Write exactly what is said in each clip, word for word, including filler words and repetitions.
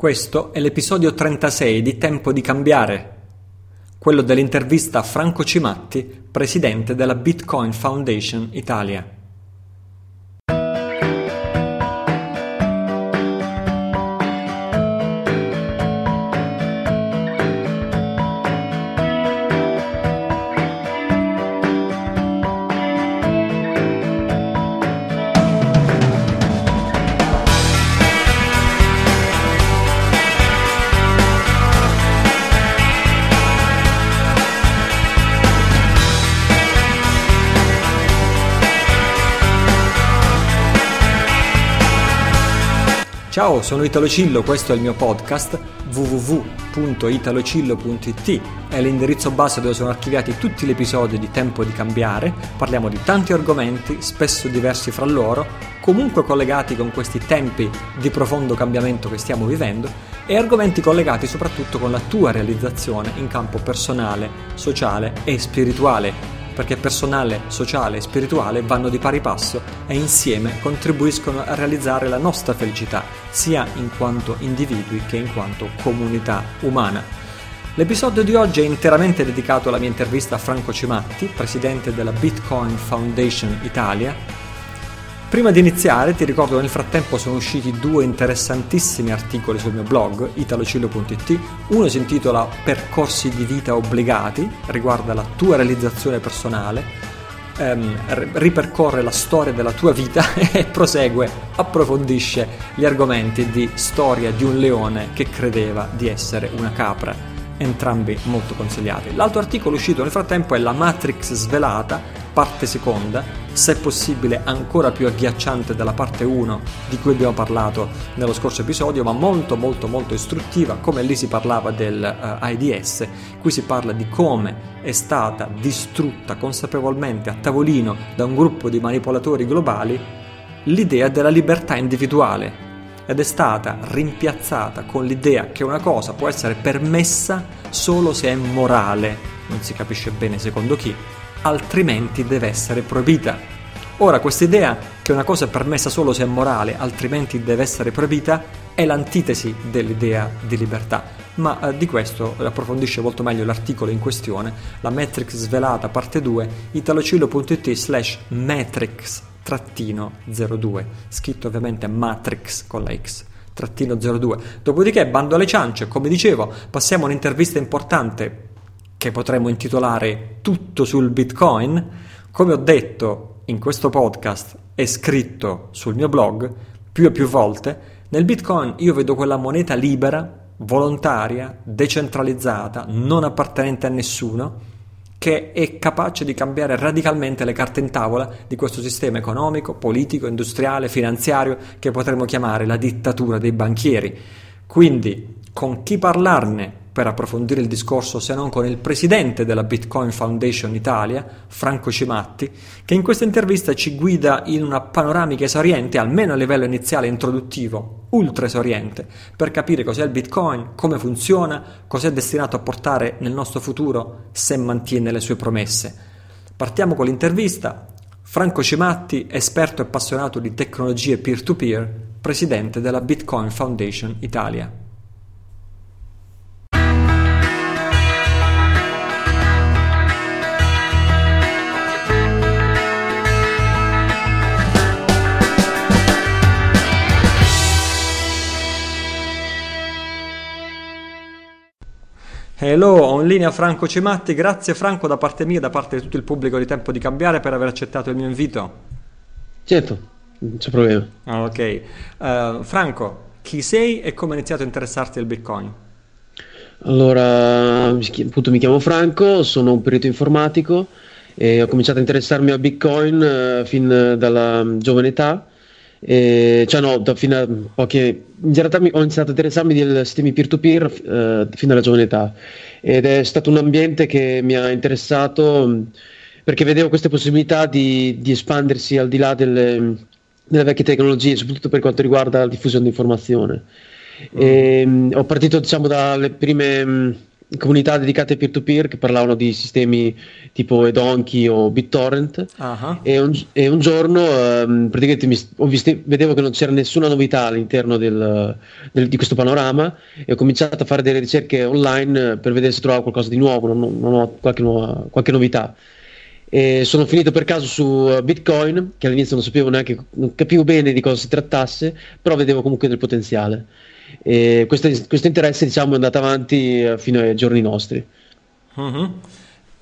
Questo è l'episodio trentasei di Tempo di Cambiare, quello dell'intervista a Franco Cimatti, presidente della Bitcoin Foundation Italia. Ciao, sono Italo Cillo, questo è il mio podcast w w w punto italocillo punto i t, è l'indirizzo base dove sono archiviati tutti gli episodi di Tempo di Cambiare. Parliamo di tanti argomenti, spesso diversi fra loro, comunque collegati con questi tempi di profondo cambiamento che stiamo vivendo, e argomenti collegati soprattutto con la tua realizzazione in campo personale, sociale e spirituale, perché personale, sociale e spirituale vanno di pari passo e insieme contribuiscono a realizzare la nostra felicità, sia in quanto individui che in quanto comunità umana. L'episodio di oggi è interamente dedicato alla mia intervista a Franco Cimatti, presidente della Bitcoin Foundation Italia. Prima di iniziare ti ricordo che nel frattempo sono usciti due interessantissimi articoli sul mio blog italocillo punto i t. Uno si intitola Percorsi di vita obbligati, riguarda la tua realizzazione personale, ehm, ripercorre la storia della tua vita e prosegue, approfondisce gli argomenti di storia di un leone che credeva di essere una capra, entrambi molto consigliati. L'altro articolo uscito nel frattempo è La Matrix svelata, parte seconda, se possibile ancora più agghiacciante della parte uno di cui abbiamo parlato nello scorso episodio, ma molto molto molto istruttiva. Come lì si parlava del uh, I D S, qui si parla di come è stata distrutta consapevolmente a tavolino da un gruppo di manipolatori globali l'idea della libertà individuale, ed è stata rimpiazzata con l'idea che una cosa può essere permessa solo se è morale, non si capisce bene secondo chi, altrimenti deve essere proibita. Ora, quest'idea che una cosa è permessa solo se è morale, altrimenti deve essere proibita, è l'antitesi dell'idea di libertà, ma eh, di questo approfondisce molto meglio l'articolo in questione, La Matrix svelata parte due, italocillo punto i t slash matrix zero due, scritto ovviamente matrix con la x trattino zero due. Dopodiché, bando alle ciance, come dicevo, passiamo a un'intervista importante che potremmo intitolare Tutto sul Bitcoin. Come ho detto in questo podcast e scritto sul mio blog più e più volte, nel Bitcoin io vedo quella moneta libera, volontaria, decentralizzata, non appartenente a nessuno, che è capace di cambiare radicalmente le carte in tavola di questo sistema economico, politico, industriale, finanziario che potremmo chiamare la dittatura dei banchieri. Quindi, con chi parlarne per approfondire il discorso se non con il presidente della Bitcoin Foundation Italia, Franco Cimatti, che in questa intervista ci guida in una panoramica esauriente, almeno a livello iniziale introduttivo, ultra esauriente, per capire cos'è il Bitcoin, come funziona, cos'è destinato a portare nel nostro futuro se mantiene le sue promesse. Partiamo con l'intervista. Franco Cimatti, esperto e appassionato di tecnologie peer-to-peer, presidente della Bitcoin Foundation Italia. Hello, ho in linea Franco Cimatti. Grazie Franco da parte mia e da parte di tutto il pubblico di Tempo di Cambiare per aver accettato il mio invito. Certo, non c'è problema. Ok, uh, Franco, chi sei e come hai iniziato a interessarti al Bitcoin? Allora, appunto mi chiamo Franco, sono un perito informatico e ho cominciato a interessarmi al Bitcoin uh, fin dalla um, giovane età. Eh, cioè no, da fino a poche in realtà mi, ho iniziato a interessarmi dei sistemi peer-to-peer eh, fin dalla giovane età, ed è stato un ambiente che mi ha interessato perché vedevo queste possibilità di, di espandersi al di là delle, delle vecchie tecnologie, soprattutto per quanto riguarda la diffusione di informazione. Mm. E, ho partito diciamo dalle prime comunità dedicate peer-to-peer che parlavano di sistemi tipo eDonkey o BitTorrent. Uh-huh. e, un, e un giorno um, praticamente mi, ho visto, vedevo che non c'era nessuna novità all'interno del, del, di questo panorama, e ho cominciato a fare delle ricerche online per vedere se trovavo qualcosa di nuovo, non, non ho qualche, nuova, qualche novità. E sono finito per caso su Bitcoin, che all'inizio non sapevo neanche, non capivo bene di cosa si trattasse, però vedevo comunque del potenziale. E questo, questo interesse, diciamo, è andato avanti fino ai giorni nostri. Mm-hmm.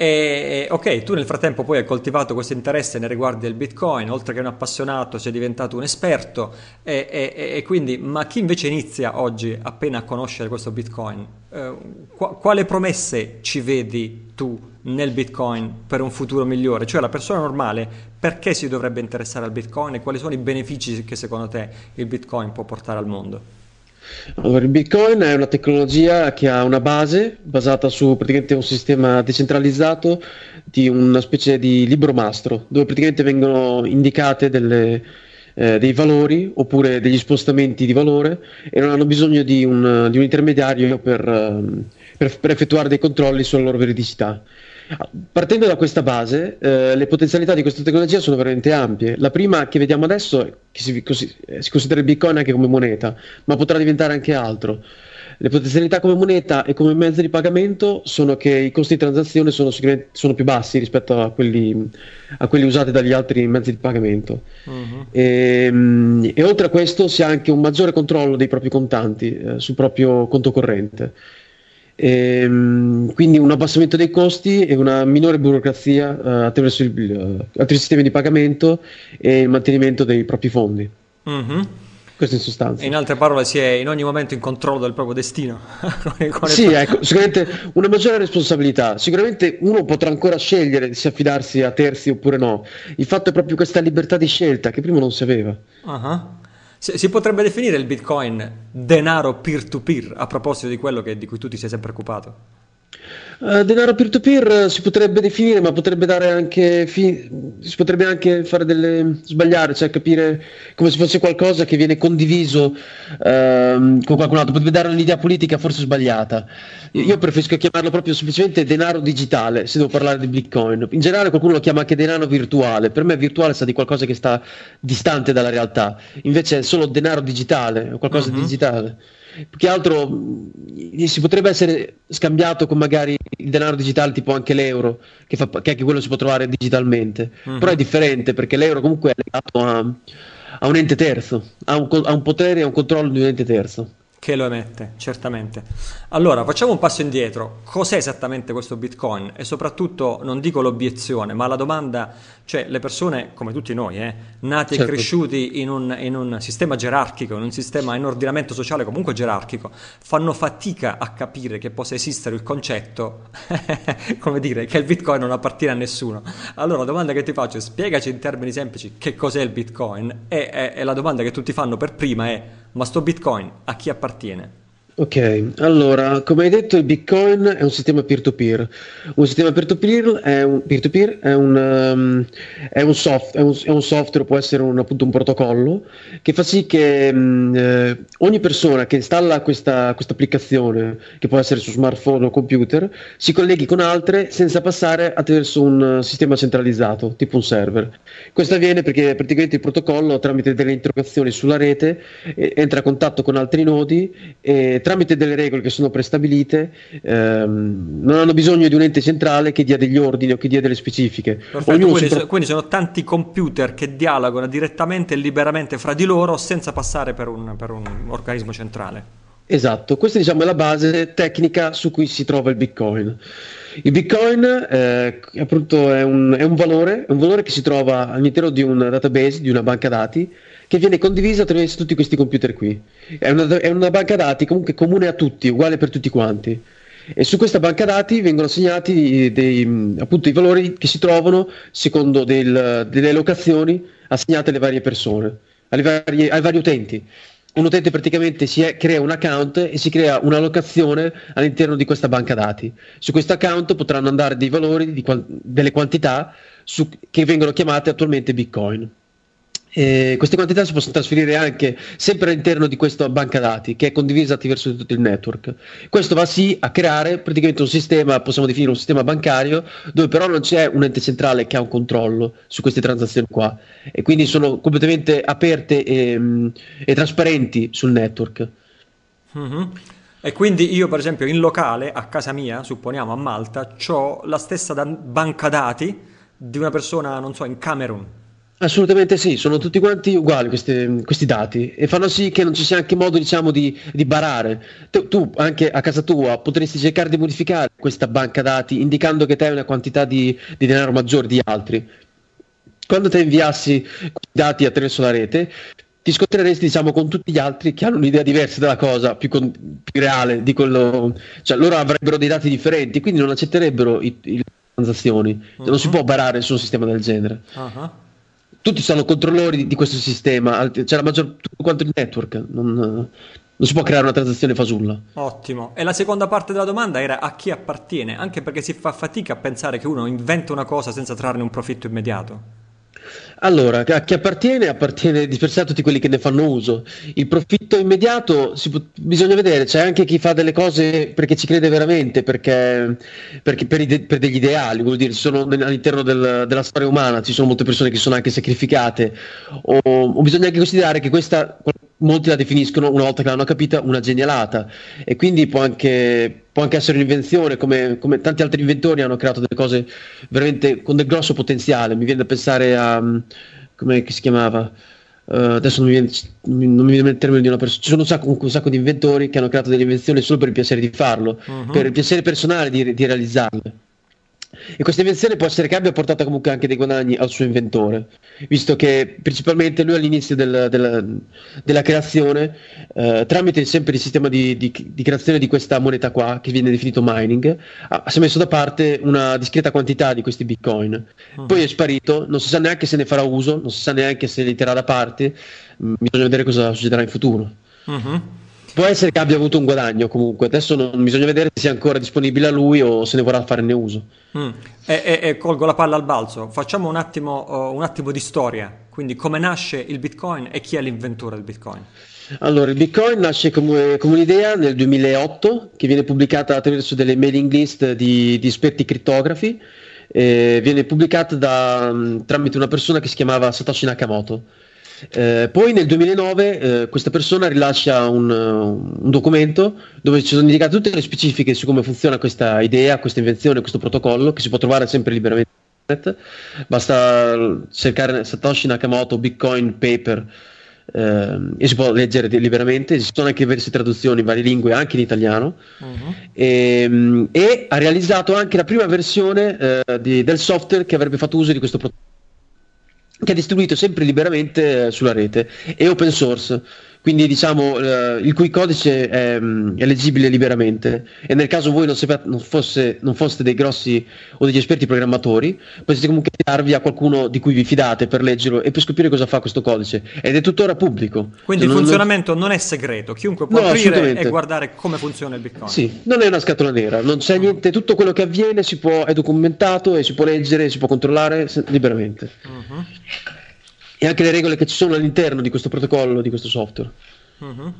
E, ok, tu nel frattempo poi hai coltivato questo interesse nei riguardi del Bitcoin, oltre che un appassionato sei diventato un esperto, e, e, e quindi, ma chi invece inizia oggi appena a conoscere questo Bitcoin, eh, qu- quale promesse ci vedi tu nel Bitcoin per un futuro migliore? Cioè, la persona normale perché si dovrebbe interessare al Bitcoin e quali sono i benefici che secondo te il Bitcoin può portare al mondo? Allora, il Bitcoin è una tecnologia che ha una base basata su praticamente un sistema decentralizzato di una specie di libro mastro, dove praticamente vengono indicate delle, eh, dei valori oppure degli spostamenti di valore, e non hanno bisogno di un, di un intermediario per, per, per effettuare dei controlli sulla loro veridicità. Partendo da questa base, eh, le potenzialità di questa tecnologia sono veramente ampie. La prima che vediamo adesso è che si, così, si considera il Bitcoin anche come moneta, ma potrà diventare anche altro. Le potenzialità come moneta e come mezzo di pagamento sono che i costi di transazione sono, sono più bassi rispetto a quelli, a quelli usati dagli altri mezzi di pagamento. Uh-huh. e, e oltre a questo si ha anche un maggiore controllo dei propri contanti, eh, sul proprio conto corrente. E, quindi un abbassamento dei costi e una minore burocrazia uh, attraverso il, uh, altri sistemi di pagamento e il mantenimento dei propri fondi. Mm-hmm. Questo in sostanza. In altre parole, si è in ogni momento in controllo del proprio destino. con sì, proprio... ecco, sicuramente una maggiore responsabilità. Sicuramente uno potrà ancora scegliere se affidarsi a terzi oppure no. Il fatto è proprio questa libertà di scelta che prima non si aveva. Uh-huh. Si potrebbe definire il Bitcoin denaro peer-to-peer, a proposito di quello che, di cui tu ti sei sempre occupato? Uh, denaro peer-to-peer si potrebbe definire, ma potrebbe dare anche fi- si potrebbe anche fare delle sbagliare, cioè capire come se fosse qualcosa che viene condiviso uh, con qualcun altro, potrebbe dare un'idea politica forse sbagliata. Io preferisco chiamarlo proprio semplicemente denaro digitale, se devo parlare di Bitcoin. In generale qualcuno lo chiama anche denaro virtuale. Per me virtuale sta di qualcosa che sta distante dalla realtà, invece è solo denaro digitale, qualcosa uh-huh. di digitale. Più che altro si potrebbe essere scambiato con magari il denaro digitale, tipo anche l'euro, che, fa, che anche quello si può trovare digitalmente. Uh-huh. Però è differente, perché l'euro comunque è legato a, a un ente terzo, a un, a un potere e a un controllo di un ente terzo che lo emette, certamente. Allora, facciamo un passo indietro. Cos'è esattamente questo Bitcoin? E soprattutto, non dico l'obiezione, ma la domanda, cioè le persone, come tutti noi, eh, nati certo. e cresciuti in un, in un sistema gerarchico, in un sistema, in un ordinamento sociale comunque gerarchico, fanno fatica a capire che possa esistere il concetto, come dire, che il Bitcoin non appartiene a nessuno. Allora, la domanda che ti faccio è: spiegaci in termini semplici che cos'è il Bitcoin, e, e, e la domanda che tutti fanno per prima è: ma sto Bitcoin a chi appartiene? Ok, allora, come hai detto, il Bitcoin è un sistema peer-to-peer. Un sistema peer-to-peer è un, peer-to-peer è un, um, è un, soft, è un, è un software, può essere un, appunto un protocollo, che fa sì che um, eh, ogni persona che installa questa applicazione, che può essere su smartphone o computer, si colleghi con altre senza passare attraverso un uh, sistema centralizzato, tipo un server. Questo avviene perché praticamente il protocollo, tramite delle interrogazioni sulla rete, eh, entra a contatto con altri nodi e tramite delle regole che sono prestabilite, ehm, non hanno bisogno di un ente centrale che dia degli ordini o che dia delle specifiche. Perfetto, quindi, pro- so, quindi sono tanti computer che dialogano direttamente e liberamente fra di loro senza passare per un, per un organismo centrale. Esatto, questa, diciamo, è la base tecnica su cui si trova il Bitcoin. Il Bitcoin eh, appunto è un, è un valore, è un valore che si trova all'interno di un database, di una banca dati, che viene condivisa attraverso tutti questi computer qui. È una, è una banca dati comunque comune a tutti, uguale per tutti quanti. E su questa banca dati vengono assegnati dei, appunto, i valori che si trovano secondo del, delle allocazioni assegnate alle varie persone, alle varie, ai vari utenti. Un utente praticamente si è, crea un account e si crea un'allocazione all'interno di questa banca dati. Su questo account potranno andare dei valori, di, delle quantità su, che vengono chiamate attualmente Bitcoin. Eh, queste quantità si possono trasferire anche sempre all'interno di questa banca dati che è condivisa attraverso tutto il network. Questo va sì a creare praticamente un sistema, possiamo definire un sistema bancario, dove però non c'è un ente centrale che ha un controllo su queste transazioni qua, e quindi sono completamente aperte e, mh, e trasparenti sul network. Mm-hmm. E quindi io per esempio in locale a casa mia, supponiamo a Malta, c'ho la stessa dan- banca dati di una persona, non so, in Camerun. Assolutamente sì, sono tutti quanti uguali questi, questi dati, e fanno sì che non ci sia anche modo, diciamo, di, di barare. Tu, tu anche a casa tua potresti cercare di modificare questa banca dati indicando che te hai una quantità di, di denaro maggiore di altri. Quando te inviassi questi dati attraverso la rete ti scontreresti, diciamo, con tutti gli altri che hanno un'idea diversa della cosa, più, con, più reale di quello, cioè loro avrebbero dei dati differenti, quindi non accetterebbero i, i, le transazioni. Uh-huh. Non si può barare su un sistema del genere. Uh-huh. Tutti sono controllori di questo sistema, c'è la maggior tutto quanto il network, non, non si può creare una transazione fasulla. Ottimo. E la seconda parte della domanda era a chi appartiene, anche perché si fa fatica a pensare che uno inventa una cosa senza trarne un profitto immediato. Allora, a chi appartiene? Appartiene di per sé a tutti quelli che ne fanno uso. Il profitto immediato si può, bisogna vedere, c'è anche chi fa delle cose perché ci crede veramente, perché, perché per, ide- per degli ideali, vuol dire, sono all'interno del, della storia umana, ci sono molte persone che sono anche sacrificate, o, o bisogna anche considerare che questa, molti la definiscono, una volta che l'hanno capita, una genialata, e quindi può anche... può anche essere un'invenzione, come, come tanti altri inventori hanno creato delle cose veramente con del grosso potenziale. Mi viene da pensare a come si chiamava uh, adesso non mi viene, non mi viene il termine di una persona, ci sono un sacco, un sacco di inventori che hanno creato delle invenzioni solo per il piacere di farlo. Uh-huh. Per il piacere personale di, di realizzarle, e questa invenzione può essere che abbia portato comunque anche dei guadagni al suo inventore, visto che principalmente lui all'inizio del, del, della creazione eh, tramite sempre il sistema di, di, di creazione di questa moneta qua che viene definito mining, ha, si è messo da parte una discreta quantità di questi bitcoin. Uh-huh. Poi è sparito, non si sa neanche se ne farà uso, non si sa neanche se li terrà da parte, bisogna vedere cosa succederà in futuro. Uh-huh. Può essere che abbia avuto un guadagno comunque, adesso non bisogna vedere se sia ancora disponibile a lui o se ne vorrà farne uso. Mm. E, e, e colgo la palla al balzo, facciamo un attimo, uh, un attimo di storia, quindi come nasce il Bitcoin e chi è l'inventore del Bitcoin? Allora, il Bitcoin nasce come, come un'idea nel duemilaotto, che viene pubblicata attraverso delle mailing list di, di esperti crittografi, eh, viene pubblicata da, tramite una persona che si chiamava Satoshi Nakamoto. Eh, poi nel duemilanove eh, questa persona rilascia un, un documento dove ci sono indicate tutte le specifiche su come funziona questa idea, questa invenzione, questo protocollo, che si può trovare sempre liberamente su internet. Basta cercare Satoshi Nakamoto Bitcoin Paper eh, e si può leggere liberamente. Ci sono anche diverse traduzioni in varie lingue, anche in italiano. Uh-huh. e, e ha realizzato anche la prima versione eh, di, del software che avrebbe fatto uso di questo protocollo, che è distribuito sempre liberamente sulla rete, è open source, quindi diciamo eh, il cui codice è, è leggibile liberamente, e nel caso voi non, sapete, non, fosse, non foste dei grossi o degli esperti programmatori, potete comunque darvi a qualcuno di cui vi fidate per leggerlo e per scoprire cosa fa questo codice, ed è tuttora pubblico. Quindi il non, funzionamento non è segreto, chiunque può no, aprire e guardare come funziona il Bitcoin. Sì, non è una scatola nera, non c'è niente, tutto quello che avviene si può, è documentato e si può leggere, si può controllare se, liberamente. Uh-huh. E anche le regole che ci sono all'interno di questo protocollo, di questo software. Uh-huh.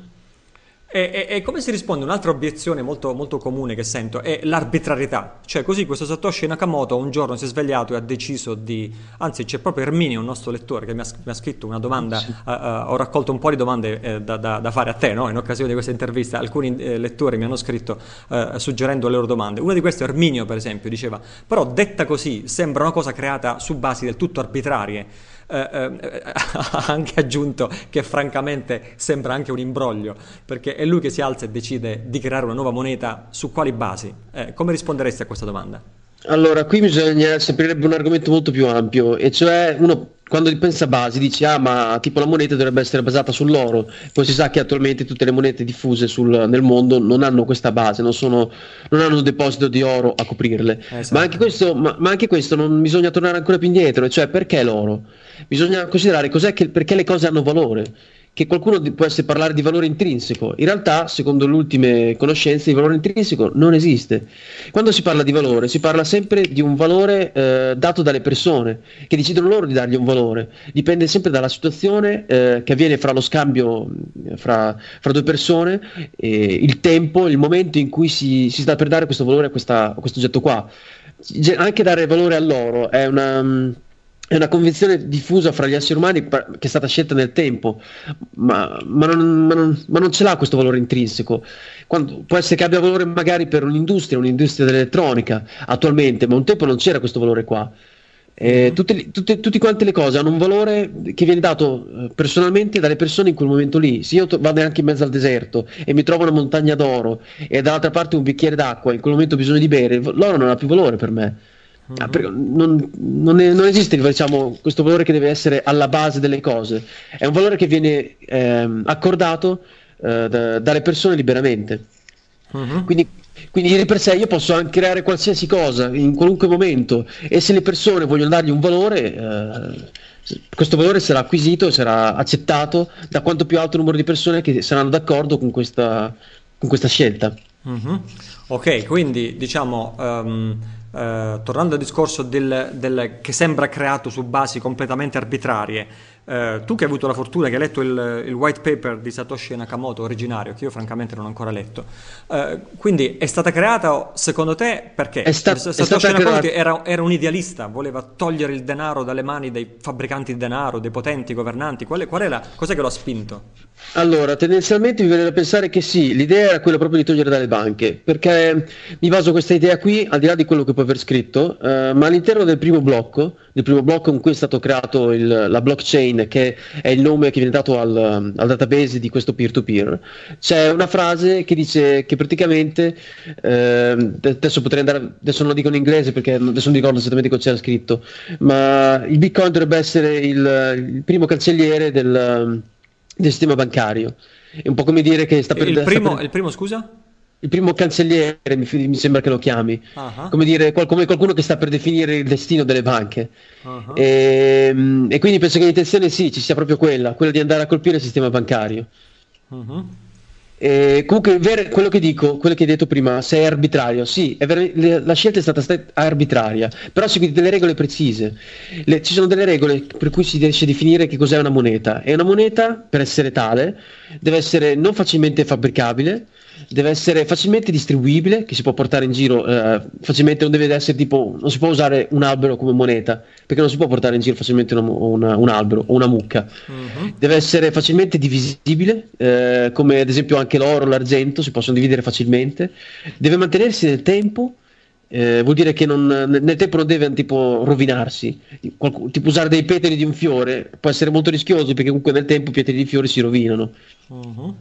E, e, e come si risponde? Un'altra obiezione molto, molto comune che sento è l'arbitrarietà, cioè così questo Satoshi Nakamoto un giorno si è svegliato e ha deciso di, anzi c'è proprio Erminio, un nostro lettore, che mi ha, mi ha scritto una domanda. Sì. uh, uh, ho raccolto un po' di domande uh, da, da, da fare a te, no? In occasione di questa intervista alcuni uh, lettori mi hanno scritto uh, suggerendo le loro domande. Una di queste, Erminio per esempio, diceva: però detta così sembra una cosa creata su basi del tutto arbitrarie. Ha uh, uh, anche aggiunto che francamente sembra anche un imbroglio, perché è lui che si alza e decide di creare una nuova moneta, su quali basi? Eh, come risponderesti a questa domanda? Allora, qui bisogna, si aprirebbe un argomento molto più ampio, e cioè uno quando pensa a basi dice ah ma tipo la moneta dovrebbe essere basata sull'oro, poi si sa che attualmente tutte le monete diffuse sul, nel mondo non hanno questa base, non, sono, non hanno un deposito di oro a coprirle. Esatto. ma, anche questo, ma, ma anche questo non bisogna tornare ancora più indietro, cioè perché l'oro? Bisogna considerare cos'è che, perché le cose hanno valore. che qualcuno può essere parlare di valore intrinseco. In realtà, secondo le ultime conoscenze, il valore intrinseco non esiste. Quando si parla di valore, si parla sempre di un valore eh, dato dalle persone, che decidono loro di dargli un valore. Dipende sempre dalla situazione eh, che avviene fra lo scambio fra, fra due persone, eh, il tempo, il momento in cui si, si sta per dare questo valore a, questa, a questo oggetto qua. Anche dare valore all'oro è una... è una convinzione diffusa fra gli esseri umani che è stata scelta nel tempo, ma, ma, non, ma, non, ma non ce l'ha questo valore intrinseco. Quando, può essere che abbia valore magari per un'industria, un'industria dell'elettronica attualmente, ma un tempo non c'era questo valore qua. Eh, tutte, tutte, tutte quante le cose hanno un valore che viene dato personalmente dalle persone in quel momento lì. Se io to- vado anche in mezzo al deserto e mi trovo una montagna d'oro e dall'altra parte un bicchiere d'acqua, in quel momento ho bisogno di bere, l'oro non ha più valore per me. Ah, non, non, è, non esiste, diciamo, questo valore che deve essere alla base delle cose. È un valore che viene ehm, accordato eh, da, dalle persone liberamente. Uh-huh. Quindi, quindi di per sé io posso anche creare qualsiasi cosa in qualunque momento, e se le persone vogliono dargli un valore, eh, questo valore sarà acquisito, sarà accettato da quanto più alto numero di persone che saranno d'accordo con questa, con questa scelta. Uh-huh. Ok, quindi diciamo... Um... Uh, tornando al discorso del, del, che sembra creato su basi completamente arbitrarie, uh, tu che hai avuto la fortuna che hai letto il, il white paper di Satoshi Nakamoto originario, che io francamente non ho ancora letto, uh, quindi è stata creata secondo te perché? È sta- Satoshi è stata Nakamoto creata... era, era un idealista, voleva togliere il denaro dalle mani dei fabbricanti di denaro, dei potenti governanti. Qual è, qual è la, cos'è che lo ha spinto? Allora, tendenzialmente mi viene da pensare che sì, l'idea era quella proprio di togliere dalle banche, perché mi baso questa idea qui, al di là di quello che può aver scritto, eh, ma all'interno del primo blocco, del primo blocco in cui è stato creato il, la blockchain, che è il nome che viene dato al, al database di questo peer-to-peer, c'è una frase che dice che praticamente, eh, adesso potrei andare, adesso non lo dico in inglese perché adesso non ricordo esattamente cosa c'era scritto, ma il Bitcoin dovrebbe essere il, il primo cancelliere del... del sistema bancario. È un po' come dire che sta per... Il primo, per... il primo scusa? Il primo cancelliere, mi, mi sembra che lo chiami. Uh-huh. Come dire, qual- come qualcuno che sta per definire il destino delle banche. Uh-huh. E, e quindi penso che l'intenzione sì, ci sia proprio quella, quella di andare a colpire il sistema bancario. Uh-huh. E comunque ver- quello che dico, quello che hai detto prima, se è arbitrario, sì, è ver- la scelta è stata st- arbitraria, però seguite delle regole precise. Le- ci sono delle regole per cui si riesce a definire che cos'è una moneta, e una moneta, per essere tale, deve essere non facilmente fabbricabile, deve essere facilmente distribuibile, che si può portare in giro eh, facilmente, non deve essere tipo, non si può usare un albero come moneta, perché non si può portare in giro facilmente una, una, un albero o una mucca. Uh-huh. Deve essere facilmente divisibile, eh, come ad esempio anche l'oro, l'argento, si possono dividere facilmente. Deve mantenersi nel tempo, eh, vuol dire che non, nel tempo non deve tipo rovinarsi. Qualc- tipo usare dei petali di un fiore può essere molto rischioso, perché comunque nel tempo i petali di fiori si rovinano. Uh-huh.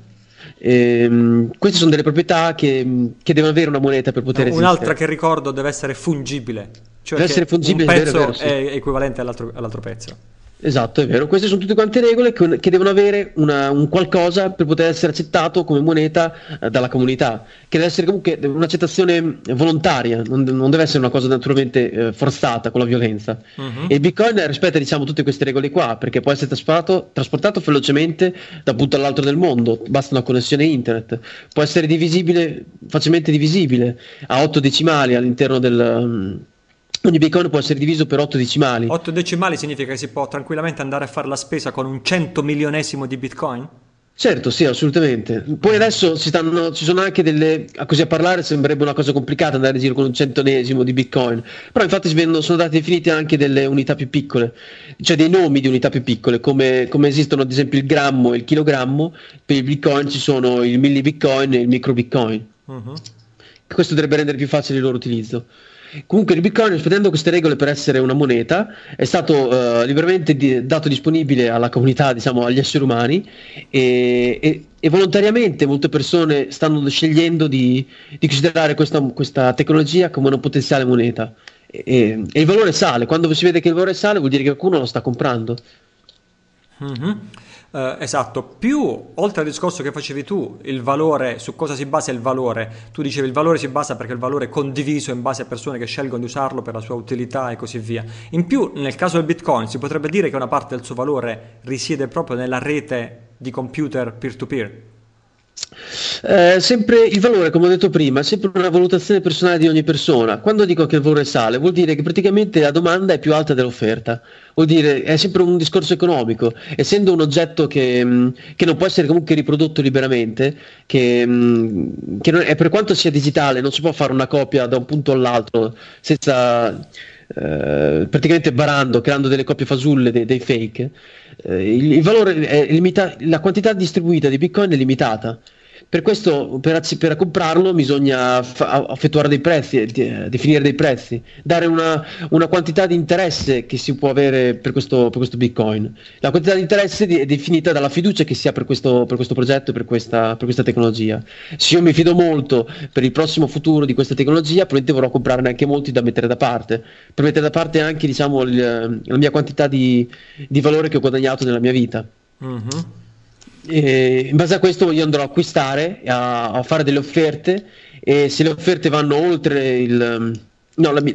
Ehm, queste sono delle proprietà che, che deve avere una moneta per poter esistere. Un'altra che ricordo, deve essere fungibile, cioè deve essere fungibile, un pezzo è, vero, è, vero, sì. È equivalente all'altro, all'altro pezzo. Esatto, è vero. Queste sono tutte quante regole che, che devono avere una, un qualcosa per poter essere accettato come moneta eh, dalla comunità, che deve essere comunque un'accettazione volontaria, non, non deve essere una cosa naturalmente eh, forzata con la violenza. Uh-huh. E il Bitcoin rispetta, diciamo, tutte queste regole qua, perché può essere trasportato, trasportato velocemente da un punto all'altro del mondo, basta una connessione internet, può essere divisibile, facilmente divisibile, a otto decimali all'interno del... Um, ogni bitcoin può essere diviso per otto decimali. Otto decimali significa che si può tranquillamente andare a fare la spesa con un cento milionesimo di bitcoin? Certo, sì, assolutamente. Poi adesso si stanno, ci sono anche delle, così a parlare sembrerebbe una cosa complicata andare in giro con un centonesimo di bitcoin, però infatti sono state definite anche delle unità più piccole, cioè dei nomi di unità più piccole, come, come esistono ad esempio il grammo e il chilogrammo. Per il bitcoin ci sono il millibitcoin e il microbitcoin. Uh-huh. Questo dovrebbe rendere più facile il loro utilizzo. Comunque il Bitcoin, rispettando queste regole per essere una moneta, è stato uh, liberamente di- dato disponibile alla comunità, diciamo agli esseri umani, e, e, e volontariamente molte persone stanno scegliendo di, di considerare questa, questa tecnologia come una potenziale moneta, e, e il valore sale. Quando si vede che il valore sale, vuol dire che qualcuno lo sta comprando. Mm-hmm. Uh, esatto, più oltre al discorso che facevi tu, il valore, su cosa si basa il valore? Tu dicevi il valore si basa perché il valore è condiviso in base a persone che scelgono di usarlo per la sua utilità e così via. In più, nel caso del Bitcoin si potrebbe dire che una parte del suo valore risiede proprio nella rete di computer peer-to-peer? Eh, sempre il valore, come ho detto prima, è sempre una valutazione personale di ogni persona. Quando dico che il valore sale, vuol dire che praticamente la domanda è più alta dell'offerta, vuol dire è sempre un discorso economico. Essendo un oggetto che, che non può essere comunque riprodotto liberamente, che, che non è, per quanto sia digitale, non si può fare una copia da un punto all'altro senza... Uh, praticamente barando, creando delle coppie fasulle, dei, dei fake, uh, il, il valore è limitato, la quantità distribuita di bitcoin è limitata. Per questo, per, per comprarlo bisogna fa- effettuare dei prezzi, de- definire dei prezzi, dare una, una quantità di interesse che si può avere per questo, per questo bitcoin. La quantità di interesse di- è definita dalla fiducia che si ha per questo, per questo progetto e per questa, per questa tecnologia. Se io mi fido molto per il prossimo futuro di questa tecnologia, probabilmente vorrò comprarne anche molti da mettere da parte, per mettere da parte anche, diciamo, il, la mia quantità di, di valore che ho guadagnato nella mia vita. Mm-hmm. E in base a questo io andrò a acquistare, a, a fare delle offerte, e se le offerte vanno oltre il... No, la, andrò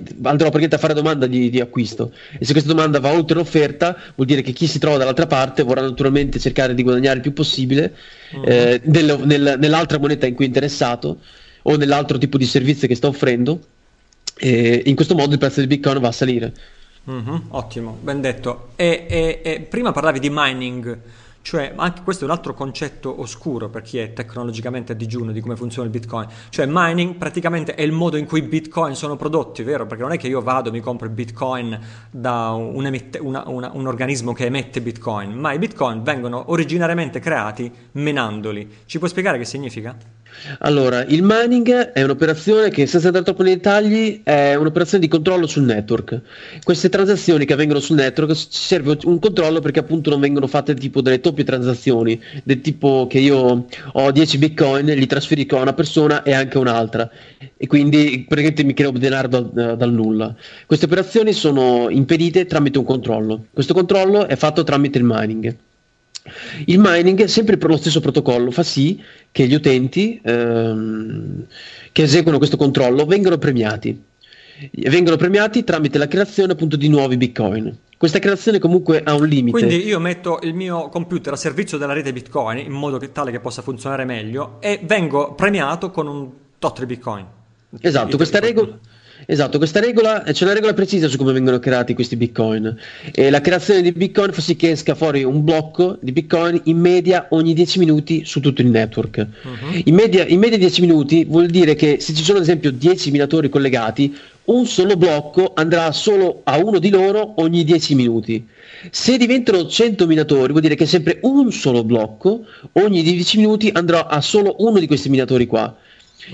praticamente a fare domanda di, di acquisto, e se questa domanda va oltre l'offerta vuol dire che chi si trova dall'altra parte vorrà naturalmente cercare di guadagnare il più possibile uh-huh. eh, nel, nel, nell'altra moneta in cui è interessato o nell'altro tipo di servizio che sta offrendo, e in questo modo il prezzo del Bitcoin va a salire. Uh-huh. Ottimo, ben detto. E, e, e prima parlavi di mining. Cioè, anche questo è un altro concetto oscuro per chi è tecnologicamente a digiuno di come funziona il Bitcoin. Cioè, mining praticamente è il modo in cui i Bitcoin sono prodotti, vero? Perché non è che io vado e mi compro il Bitcoin da un, emette, una, una, un organismo che emette Bitcoin, ma i Bitcoin vengono originariamente creati minandoli. Ci puoi spiegare che significa? Allora, il mining è un'operazione che, senza andare troppo nei dettagli, è un'operazione di controllo sul network. Queste transazioni che avvengono sul network, ci serve un controllo perché appunto non vengono fatte tipo delle doppie transazioni, del tipo che io ho dieci bitcoin, li trasferisco a una persona e anche a un'altra, e quindi praticamente mi creo denaro dal, dal nulla. Queste operazioni sono impedite tramite un controllo. Questo controllo è fatto tramite il mining. Il mining, sempre per lo stesso protocollo, fa sì che gli utenti ehm, che eseguono questo controllo vengano premiati vengono premiati tramite la creazione appunto di nuovi bitcoin. Questa creazione comunque ha un limite, quindi io metto il mio computer a servizio della rete bitcoin in modo che tale che possa funzionare meglio e vengo premiato con un tot di bitcoin. Esatto, questa regola Esatto, questa regola, c'è una regola precisa su come vengono creati questi bitcoin, e la creazione di bitcoin fa sì che esca fuori un blocco di bitcoin in media ogni dieci minuti su tutto il network. Uh-huh. In media, in media dieci minuti vuol dire che se ci sono ad esempio dieci minatori collegati, un solo blocco andrà solo a uno di loro ogni dieci minuti. Se diventano cento minatori vuol dire che sempre un solo blocco ogni dieci minuti andrà a solo uno di questi minatori qua.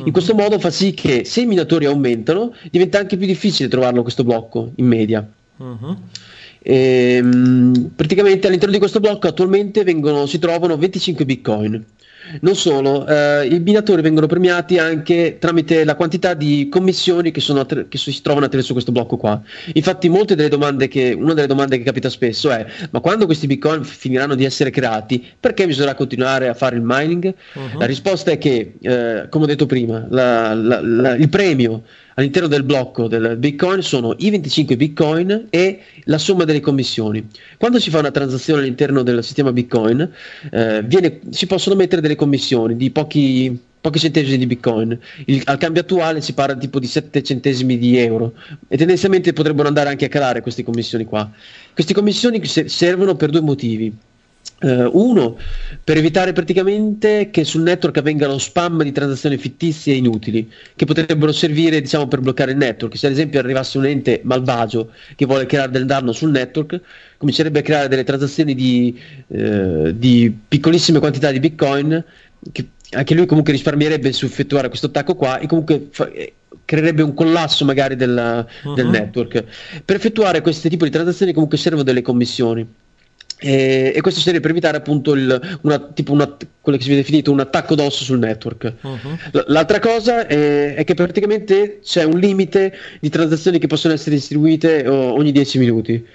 In questo modo fa sì che se i minatori aumentano diventa anche più difficile trovarlo questo blocco in media. Uh-huh. E, praticamente all'interno di questo blocco attualmente vengono, si trovano venticinque bitcoin. Non solo, eh, i minatori vengono premiati anche tramite la quantità di commissioni che, sono attra- che si trovano attraverso questo blocco qua. Infatti molte delle domande che, una delle domande che capita spesso è: ma quando questi bitcoin finiranno di essere creati, perché bisognerà continuare a fare il mining? Uh-huh. La risposta è che, eh, come ho detto prima, la, la, la, il premio all'interno del blocco del bitcoin sono i venticinque bitcoin e la somma delle commissioni. Quando si fa una transazione all'interno del sistema bitcoin, eh, viene, si possono mettere delle commissioni di pochi, pochi centesimi di bitcoin. Il, al cambio attuale si parla tipo di sette centesimi di euro, e tendenzialmente potrebbero andare anche a calare queste commissioni qua. Queste commissioni se- servono per due motivi. Uh, uno, per evitare praticamente che sul network avvengano spam di transazioni fittizie e inutili che potrebbero servire, diciamo, per bloccare il network. Se ad esempio arrivasse un ente malvagio che vuole creare del danno sul network, comincerebbe a creare delle transazioni di, uh, di piccolissime quantità di bitcoin, che anche lui comunque risparmierebbe su effettuare questo attacco qua, e comunque fa- creerebbe un collasso magari della, uh-huh. del network. Per effettuare questo tipo di transazioni comunque servono delle commissioni. E, e questo serve per evitare appunto il, una, tipo una, quello che si viene definito un attacco d'osso sul network. Uh-huh. L- l'altra cosa è, è che praticamente c'è un limite di transazioni che possono essere distribuite oh, ogni dieci minuti.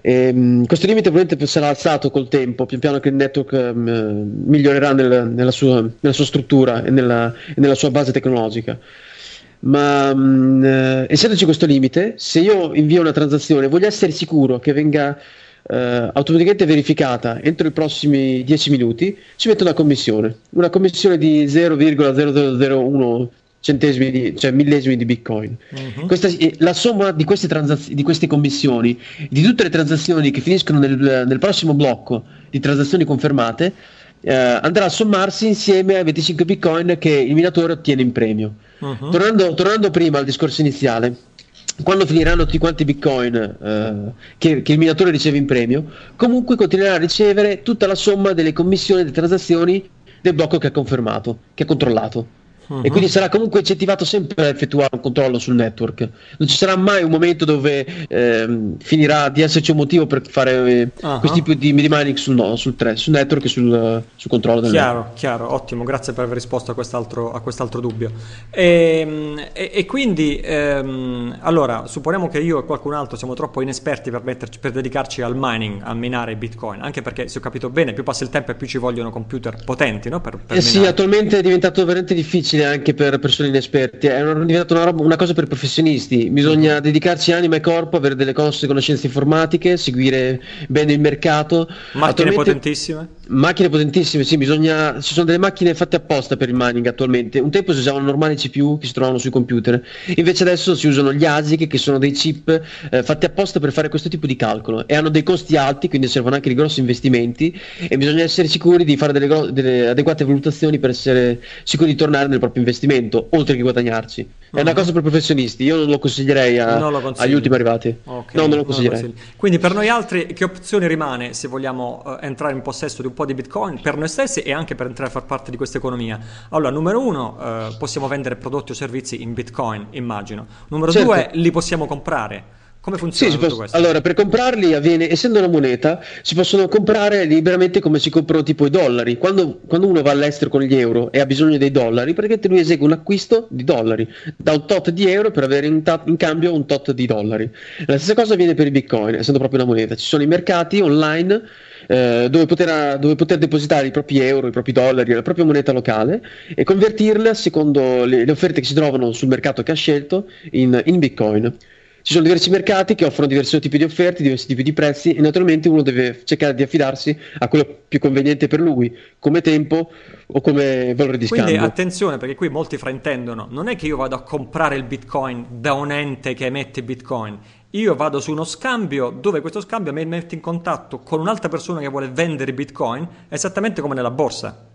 E, questo limite ovviamente sarà alzato col tempo, pian piano che il network um, migliorerà nel, nella, sua, nella sua struttura e nella, e nella sua base tecnologica. Ma mh, essendoci questo limite, se io invio una transazione voglio essere sicuro che venga eh, automaticamente verificata entro i prossimi dieci minuti, ci mette una commissione, una commissione di zero virgola zero zero zero uno centesimi di, cioè millesimi di Bitcoin. Uh-huh. Questa, la somma di queste, transaz- di queste commissioni, di tutte le transazioni che finiscono nel, nel prossimo blocco di transazioni confermate, eh, andrà a sommarsi insieme ai venticinque Bitcoin che il minatore ottiene in premio. Uh-huh. tornando, tornando prima al discorso iniziale, quando finiranno tutti quanti i Bitcoin eh, che, che il minatore riceve in premio, comunque continuerà a ricevere tutta la somma delle commissioni, delle transazioni del blocco che ha confermato, che ha controllato. E quindi sarà comunque incentivato sempre a effettuare un controllo sul network. Non ci sarà mai un momento dove eh, finirà di esserci un motivo per fare eh, uh-huh. questo tipo di mining sul, no, sul, tre, sul network e sul, sul controllo del chiaro, network. Chiaro, ottimo, grazie per aver risposto a quest'altro, a quest'altro dubbio. E, e, e quindi ehm, allora, supponiamo che io e qualcun altro siamo troppo inesperti per, metterci, per dedicarci al mining, a minare Bitcoin, anche perché, se ho capito bene, più passa il tempo e più ci vogliono computer potenti, no? Per, per eh sì, attualmente è diventato veramente difficile anche per persone inesperte, è diventata una, roba, una cosa per professionisti. Bisogna dedicarci anima e corpo, avere delle cose, conoscenze informatiche, seguire bene il mercato. Macchine potentissime? Macchine potentissime, sì, bisogna, ci sono delle macchine fatte apposta per il mining attualmente. Un tempo si usavano normali C P U che si trovavano sui computer, invece adesso si usano gli ASIC, che sono dei chip eh, fatti apposta per fare questo tipo di calcolo, e hanno dei costi alti, quindi servono anche dei grossi investimenti, e bisogna essere sicuri di fare delle, gro- delle adeguate valutazioni per essere sicuri di tornare nel proprio investimento, oltre che guadagnarci. È uh-huh. una cosa per professionisti, io non lo consiglierei a, non lo agli ultimi arrivati. Okay. No, non lo consiglierei. Non lo Quindi per noi altri che opzione rimane se vogliamo uh, entrare in possesso di un po' di Bitcoin per noi stessi e anche per entrare a far parte di questa economia? Allora, numero uno, uh, possiamo vendere prodotti o servizi in Bitcoin, immagino. Numero certo. due, li possiamo comprare. Come funziona sì, tutto posso, questo? Allora, per comprarli avviene, essendo una moneta, si possono comprare liberamente come si comprano tipo i dollari. Quando, quando uno va all'estero con gli euro e ha bisogno dei dollari, praticamente lui esegue un acquisto di dollari, da un tot di euro per avere in, ta- in cambio un tot di dollari. La stessa cosa avviene per i Bitcoin, essendo proprio una moneta. Ci sono i mercati online eh, dove, poter, dove poter depositare i propri euro, i propri dollari, la propria moneta locale e convertirla secondo le, le offerte che si trovano sul mercato che ha scelto in, in Bitcoin. Ci sono diversi mercati che offrono diversi tipi di offerte, diversi tipi di prezzi e naturalmente uno deve cercare di affidarsi a quello più conveniente per lui, come tempo o come valore di scambio. Quindi attenzione, perché qui molti fraintendono, non è che io vado a comprare il Bitcoin da un ente che emette Bitcoin, io vado su uno scambio dove questo scambio mi mette in contatto con un'altra persona che vuole vendere Bitcoin, esattamente come nella borsa.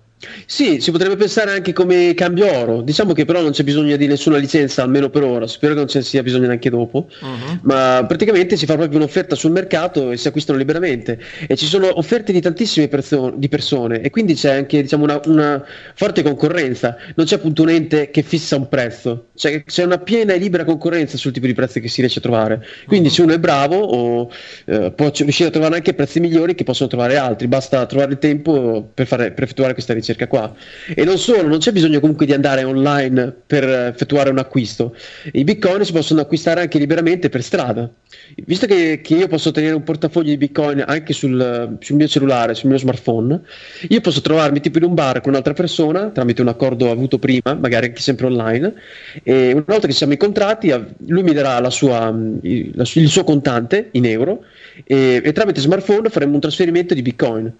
Sì, si potrebbe pensare anche come cambio oro, diciamo che però non c'è bisogno di nessuna licenza, almeno per ora, spero che non ce ne sia bisogno neanche dopo, uh-huh. ma praticamente si fa proprio un'offerta sul mercato e si acquistano liberamente e ci sono offerte di tantissime perso- di persone e quindi c'è anche diciamo, una, una forte concorrenza, non c'è appunto un ente che fissa un prezzo, cioè, c'è una piena e libera concorrenza sul tipo di prezzi che si riesce a trovare, quindi uh-huh. se uno è bravo o, eh, può riuscire a trovare anche prezzi migliori che possono trovare altri, basta trovare il tempo per, fare, per effettuare questa ricerca. Cerca qua. E non solo, non c'è bisogno comunque di andare online per effettuare un acquisto, i Bitcoin si possono acquistare anche liberamente per strada, visto che, che io posso tenere un portafoglio di Bitcoin anche sul, sul mio cellulare, sul mio smartphone, io posso trovarmi tipo in un bar con un'altra persona tramite un accordo avuto prima, magari anche sempre online, e una volta che siamo incontrati lui mi darà la sua, la, il suo contante in euro e, e tramite smartphone faremo un trasferimento di Bitcoin.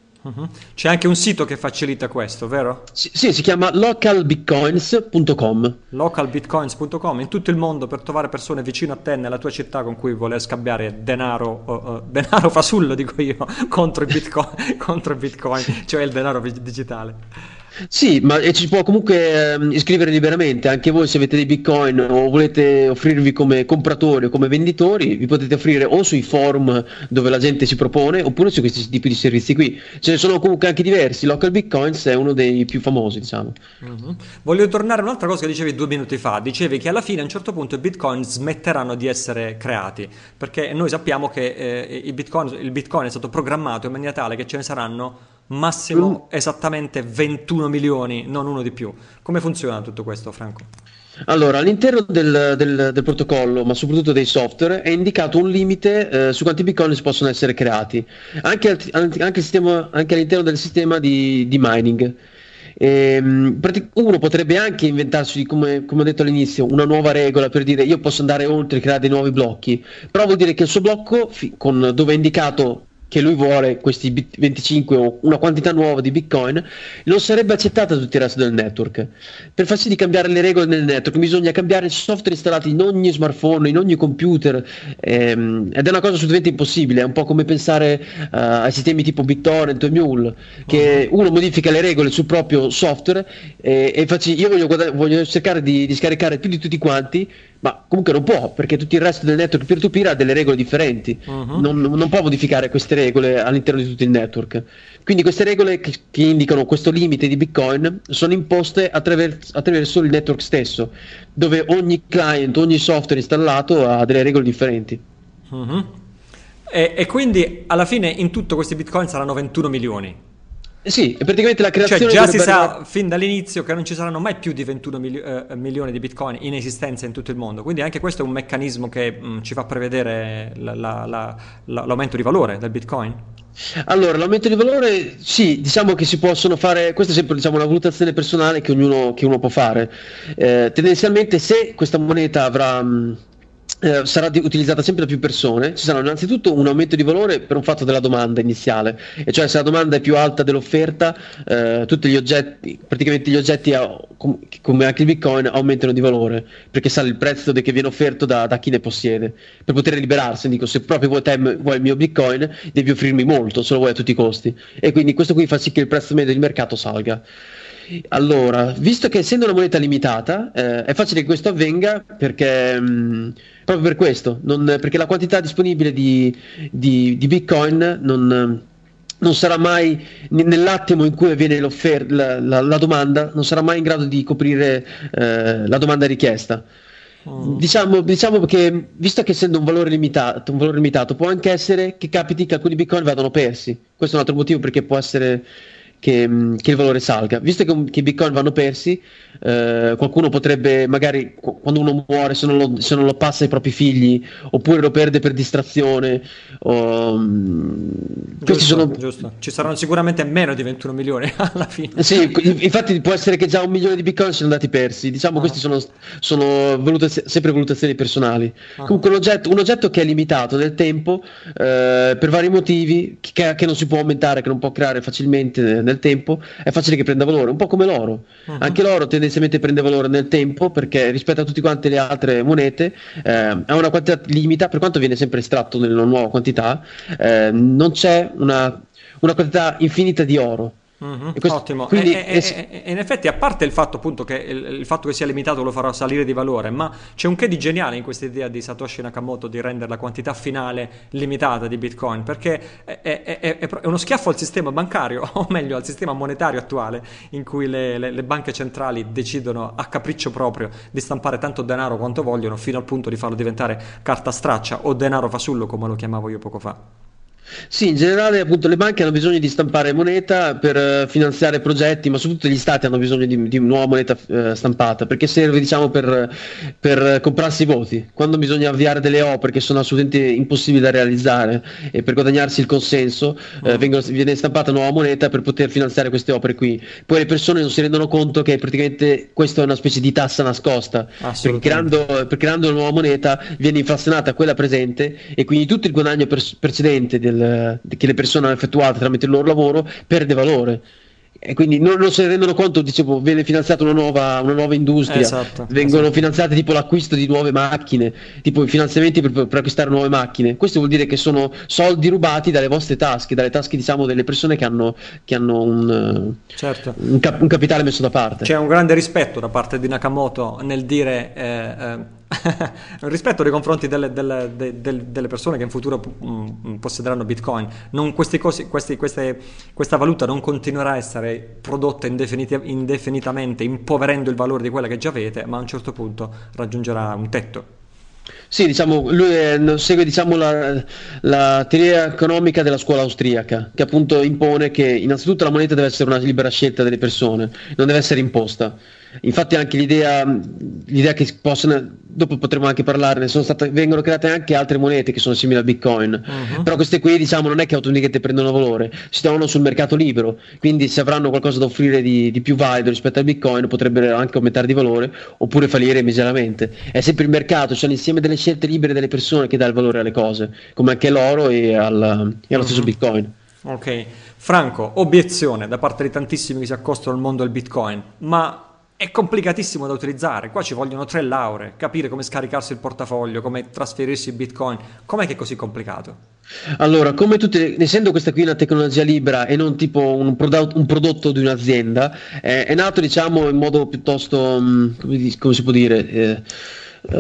C'è anche un sito che facilita questo, vero? Sì, sì, si chiama local bitcoins punto com. local bitcoins punto com, in tutto il mondo, per trovare persone vicino a te nella tua città con cui voler scambiare denaro, uh, uh, denaro fasullo dico io, contro i bitcoin, contro i bitcoin, cioè il denaro digitale. Sì, ma ci può comunque eh, iscrivere liberamente, anche voi se avete dei bitcoin o volete offrirvi come compratori o come venditori, vi potete offrire o sui forum dove la gente si propone oppure su questi tipi di servizi qui, ce ne sono comunque anche diversi, Local Bitcoins è uno dei più famosi diciamo. Mm-hmm. Voglio tornare a un'altra cosa che dicevi due minuti fa, dicevi che alla fine a un certo punto i bitcoin smetteranno di essere creati, perché noi sappiamo che eh, i bitcoin, il bitcoin è stato programmato in maniera tale che ce ne saranno massimo esattamente ventuno milioni, non uno di più. Come funziona tutto questo, Franco? Allora, all'interno del, del, del protocollo, ma soprattutto dei software, è indicato un limite eh, su quanti bitcoin si possono essere creati, anche, al, anche, il sistema, anche all'interno del sistema di, di mining. Ehm, uno potrebbe anche inventarsi, come, come ho detto all'inizio, una nuova regola per dire io posso andare oltre e creare dei nuovi blocchi, però vuol dire che il suo blocco, con, dove è indicato che lui vuole questi venticinque o una quantità nuova di Bitcoin, non sarebbe accettata da tutto il resto del network. Per far sì di cambiare le regole nel network bisogna cambiare i software installati in ogni smartphone, in ogni computer, ehm, ed è una cosa assolutamente impossibile. È un po' come pensare uh, ai sistemi tipo BitTorrent o Mule, che uh-huh. uno modifica le regole sul proprio software e, e faccio, io voglio, guarda- voglio cercare di, di scaricare più di tutti quanti, ma comunque non può, perché tutto il resto del network peer-to-peer ha delle regole differenti, uh-huh. non, non può modificare queste regole all'interno di tutto il network. Quindi queste regole che, che indicano questo limite di Bitcoin sono imposte attraverso, attraverso il network stesso, dove ogni client, ogni software installato ha delle regole differenti. Uh-huh. e, e quindi alla fine in tutto questi Bitcoin saranno ventuno milioni. Sì, è praticamente la creazione, cioè, già si sa fin dall'inizio che non ci saranno mai più di ventuno mil- eh, milioni di Bitcoin in esistenza in tutto il mondo, quindi anche questo è un meccanismo che mh, ci fa prevedere la, la, la, la, l'aumento di valore del Bitcoin. Allora, l'aumento di valore, sì, diciamo che si possono fare, questa è sempre, diciamo, una valutazione personale che ognuno, che uno può fare. Eh, tendenzialmente, se questa moneta avrà mh, Eh, sarà di- utilizzata sempre da più persone, ci sarà innanzitutto un aumento di valore per un fatto della domanda iniziale, e cioè se la domanda è più alta dell'offerta, eh, tutti gli oggetti, praticamente gli oggetti a- com- come anche il Bitcoin aumentano di valore, perché sale il prezzo de- che viene offerto da-, da chi ne possiede, per poter liberarsi. Dico, se proprio vuoi, te- vuoi il mio Bitcoin devi offrirmi molto, se lo vuoi a tutti i costi, e quindi questo qui fa sì che il prezzo medio del mercato salga. Allora, visto che essendo una moneta limitata, eh, è facile che questo avvenga, perché mh, proprio per questo, non, perché la quantità disponibile di, di, di Bitcoin non, non sarà mai, nell'attimo in cui avviene l'offerta, la, la, la domanda, non sarà mai in grado di coprire eh, la domanda richiesta. Diciamo, diciamo che, visto che essendo un valore limitato, un valore limitato, può anche essere che capiti che alcuni Bitcoin vadano persi. Questo è un altro motivo perché può essere Che, che il valore salga. Visto che, che i Bitcoin vanno persi, eh, qualcuno potrebbe, magari quando uno muore, se non, lo, se non lo passa ai propri figli, oppure lo perde per distrazione, o... giusto, questi sono... giusto. Ci saranno sicuramente meno di ventuno milioni alla fine. Sì, infatti può essere che già un milione di Bitcoin siano andati persi. Diciamo, ah. questi sono, sono valutaz- sempre valutazioni personali. Ah. Comunque un oggetto, un oggetto che è limitato nel tempo, eh, per vari motivi, che, che non si può aumentare, che non può creare facilmente nel tempo, è facile che prenda valore, un po' come l'oro. Uh-huh. Anche l'oro tendenzialmente prende valore nel tempo, perché rispetto a tutte quante le altre monete eh, ha una quantità limita, per quanto viene sempre estratto nella nuova quantità, eh, non c'è una, una quantità infinita di oro. Mm-hmm, e questo, ottimo. Quindi, e, e, e, e in effetti, a parte il fatto appunto che il, il fatto che sia limitato lo farà salire di valore, ma c'è un che di geniale in questa idea di Satoshi Nakamoto di rendere la quantità finale limitata di Bitcoin, perché è, è, è, è uno schiaffo al sistema bancario, o meglio al sistema monetario attuale, in cui le, le, le banche centrali decidono a capriccio proprio di stampare tanto denaro quanto vogliono, fino al punto di farlo diventare carta straccia o denaro fasullo, come lo chiamavo io poco fa. Sì, in generale appunto le banche hanno bisogno di stampare moneta per finanziare progetti, ma soprattutto gli stati hanno bisogno di, di nuova moneta eh, stampata, perché serve, diciamo, per, per comprarsi i voti. Quando bisogna avviare delle opere che sono assolutamente impossibili da realizzare, e per guadagnarsi il consenso, eh, oh. vengono, viene stampata nuova moneta per poter finanziare queste opere qui. Poi le persone non si rendono conto che praticamente questa è una specie di tassa nascosta, perché creando, perché creando una nuova moneta viene inflazionata quella presente, e quindi tutto il guadagno pers- precedente del che le persone hanno effettuato tramite il loro lavoro perde valore, e quindi non, non se ne rendono conto. Dicevo, viene finanziata una nuova, una nuova industria, esatto, vengono esatto. finanziate tipo l'acquisto di nuove macchine, tipo i finanziamenti per, per acquistare nuove macchine. Questo vuol dire che sono soldi rubati dalle vostre tasche, dalle tasche, diciamo, delle persone che hanno, che hanno un, certo. un, cap- un capitale messo da parte. C'è un grande rispetto da parte di Nakamoto nel dire eh, eh... rispetto nei confronti delle, delle, delle, delle persone che in futuro mh, possederanno Bitcoin. Non questi cosi, questi, queste, questa valuta non continuerà a essere prodotta indefinita, indefinitamente, impoverendo il valore di quella che già avete, ma a un certo punto raggiungerà un tetto. Sì, diciamo, lui è, segue, diciamo, la, la teoria economica della scuola austriaca, che appunto impone che innanzitutto la moneta deve essere una libera scelta delle persone, non deve essere imposta. Infatti anche l'idea, l'idea che possano dopo potremo anche parlarne, sono state, vengono create anche altre monete che sono simili al Bitcoin, uh-huh. però queste qui diciamo non è che automaticamente prendono valore, si trovano sul mercato libero, quindi se avranno qualcosa da offrire di, di più valido rispetto al Bitcoin potrebbero anche aumentare di valore oppure fallire miseramente. È sempre il mercato, cioè l'insieme delle scelte libere delle persone che dà il valore alle cose, come anche l'oro e, al, e allo uh-huh. stesso Bitcoin. Ok, Franco, obiezione da parte di tantissimi che si accostano al mondo del Bitcoin, ma è complicatissimo da utilizzare, qua ci vogliono tre lauree, capire come scaricarsi il portafoglio, come trasferirsi Bitcoin, com'è che è così complicato? Allora, come tutte, essendo questa qui una tecnologia libera e non tipo un, produ- un prodotto di un'azienda, eh, è nato diciamo in modo piuttosto, mh, come, come si può dire... Eh, Uh,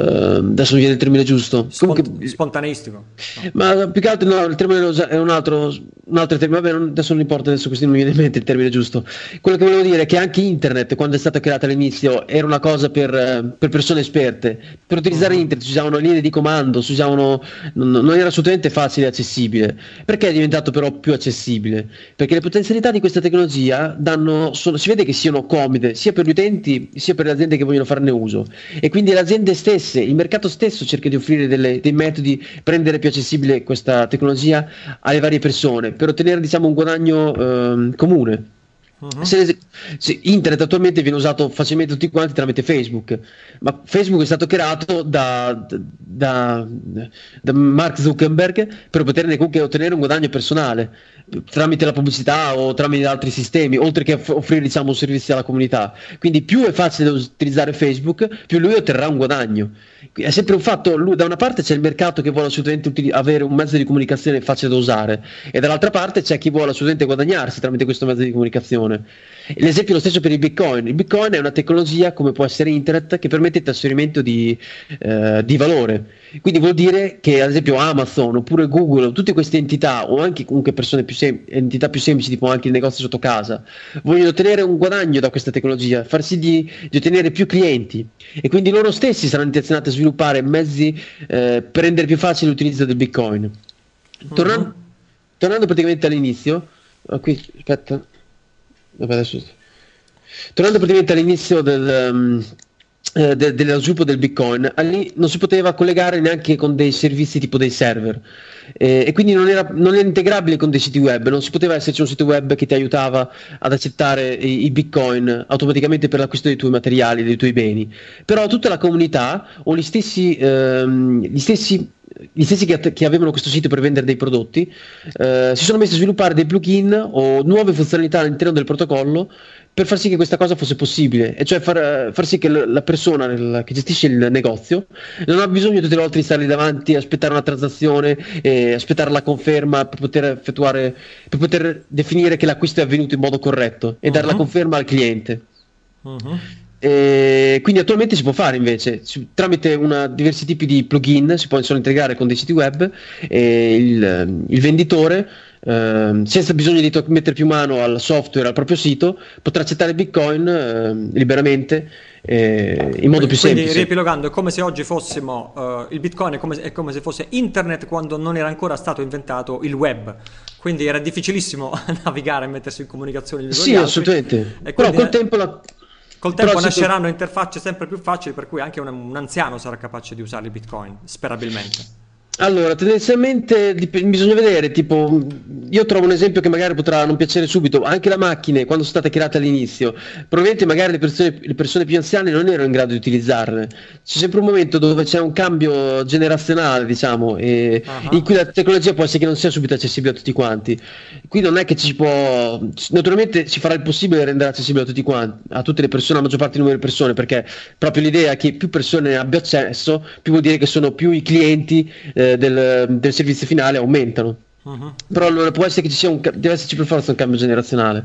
adesso non viene il termine giusto. Spont- Comunque, spontaneistico no. Ma più che altro no, il termine è un altro, un altro termine, vabbè, non, adesso non importa, adesso questo non mi viene in mente il termine giusto. Quello che volevo dire è che anche internet, quando è stata creata all'inizio, era una cosa per, per persone esperte. Per utilizzare uh-huh. internet si usavano linee di comando, si usavano, non, non era assolutamente facile e accessibile. Perché è diventato però più accessibile? Perché le potenzialità di questa tecnologia danno, sono, si vede che siano comode sia per gli utenti sia per le aziende che vogliono farne uso, e quindi le aziende stesse, il mercato stesso cerca di offrire delle, dei metodi, rendere più accessibile questa tecnologia alle varie persone per ottenere diciamo un guadagno eh, comune. Uh-huh. Se, se internet attualmente viene usato facilmente tutti quanti tramite Facebook, ma Facebook è stato creato da, da, da Mark Zuckerberg per poterne comunque ottenere un guadagno personale tramite la pubblicità o tramite altri sistemi, oltre che offrire diciamo un servizio alla comunità. Quindi più è facile utilizzare Facebook, più lui otterrà un guadagno. È sempre un fatto, lui, da una parte c'è il mercato che vuole assolutamente utili- avere un mezzo di comunicazione facile da usare, e dall'altra parte c'è chi vuole assolutamente guadagnarsi tramite questo mezzo di comunicazione. L'esempio è lo stesso per il Bitcoin. Il Bitcoin è una tecnologia, come può essere internet, che permette il trasferimento di, eh, di valore. Quindi vuol dire che ad esempio Amazon oppure Google, tutte queste entità, o anche comunque persone più sem- entità più semplici, tipo anche il negozio sotto casa, vogliono ottenere un guadagno da questa tecnologia, far sì di, di ottenere più clienti, e quindi loro stessi saranno intenzionati a sviluppare mezzi eh, per rendere più facile l'utilizzo del Bitcoin. Tornando, uh-huh. tornando praticamente all'inizio, qui aspetta. Adesso. Tornando praticamente all'inizio del, um, eh, de- dello sviluppo del Bitcoin, lì non si poteva collegare neanche con dei servizi tipo dei server, eh, e quindi non era, non era integrabile con dei siti web, non si poteva esserci un sito web che ti aiutava ad accettare i, i Bitcoin automaticamente per l'acquisto dei tuoi materiali, dei tuoi beni. Però tutta la comunità o gli stessi, ehm, gli stessi gli stessi che, att- che avevano questo sito per vendere dei prodotti eh, si sono messi a sviluppare dei plugin o nuove funzionalità all'interno del protocollo per far sì che questa cosa fosse possibile, e cioè far, far sì che l- la persona nel- che gestisce il negozio non ha bisogno tutte le volte di stare lì davanti, aspettare una transazione, eh, aspettare la conferma per poter effettuare, per poter definire che l'acquisto è avvenuto in modo corretto e uh-huh. dare la conferma al cliente. Uh-huh. E quindi attualmente si può fare invece si, tramite una, diversi tipi di plugin si possono integrare con dei siti web, e il, il venditore eh, senza bisogno di to- mettere più mano al software, al proprio sito, potrà accettare Bitcoin eh, liberamente eh, in modo quindi, più semplice. Quindi riepilogando, è come se oggi fossimo uh, il Bitcoin è come, è come se fosse internet quando non era ancora stato inventato il web, quindi era difficilissimo navigare e mettersi in comunicazione gli sì, assolutamente, però col tempo la Col tempo Però nasceranno tu... interfacce sempre più facili, per cui anche un, un anziano sarà capace di usare il Bitcoin, sperabilmente. Allora, tendenzialmente dip- bisogna vedere, tipo, io trovo un esempio che magari potrà non piacere subito, anche le macchine quando sono state create all'inizio, probabilmente magari le persone, le persone più anziane non erano in grado di utilizzarle. C'è sempre un momento dove c'è un cambio generazionale, diciamo, e uh-huh. in cui la tecnologia può essere che non sia subito accessibile a tutti quanti. Qui non è che ci può, naturalmente si farà il possibile rendere accessibile a tutti quanti, a tutte le persone, a maggior parte numero di persone, perché proprio l'idea che più persone abbia accesso, più vuol dire che sono più i clienti eh, Del, del servizio finale aumentano. Uh-huh. Però allora può essere che ci sia un, deve esserci per forza un cambio generazionale.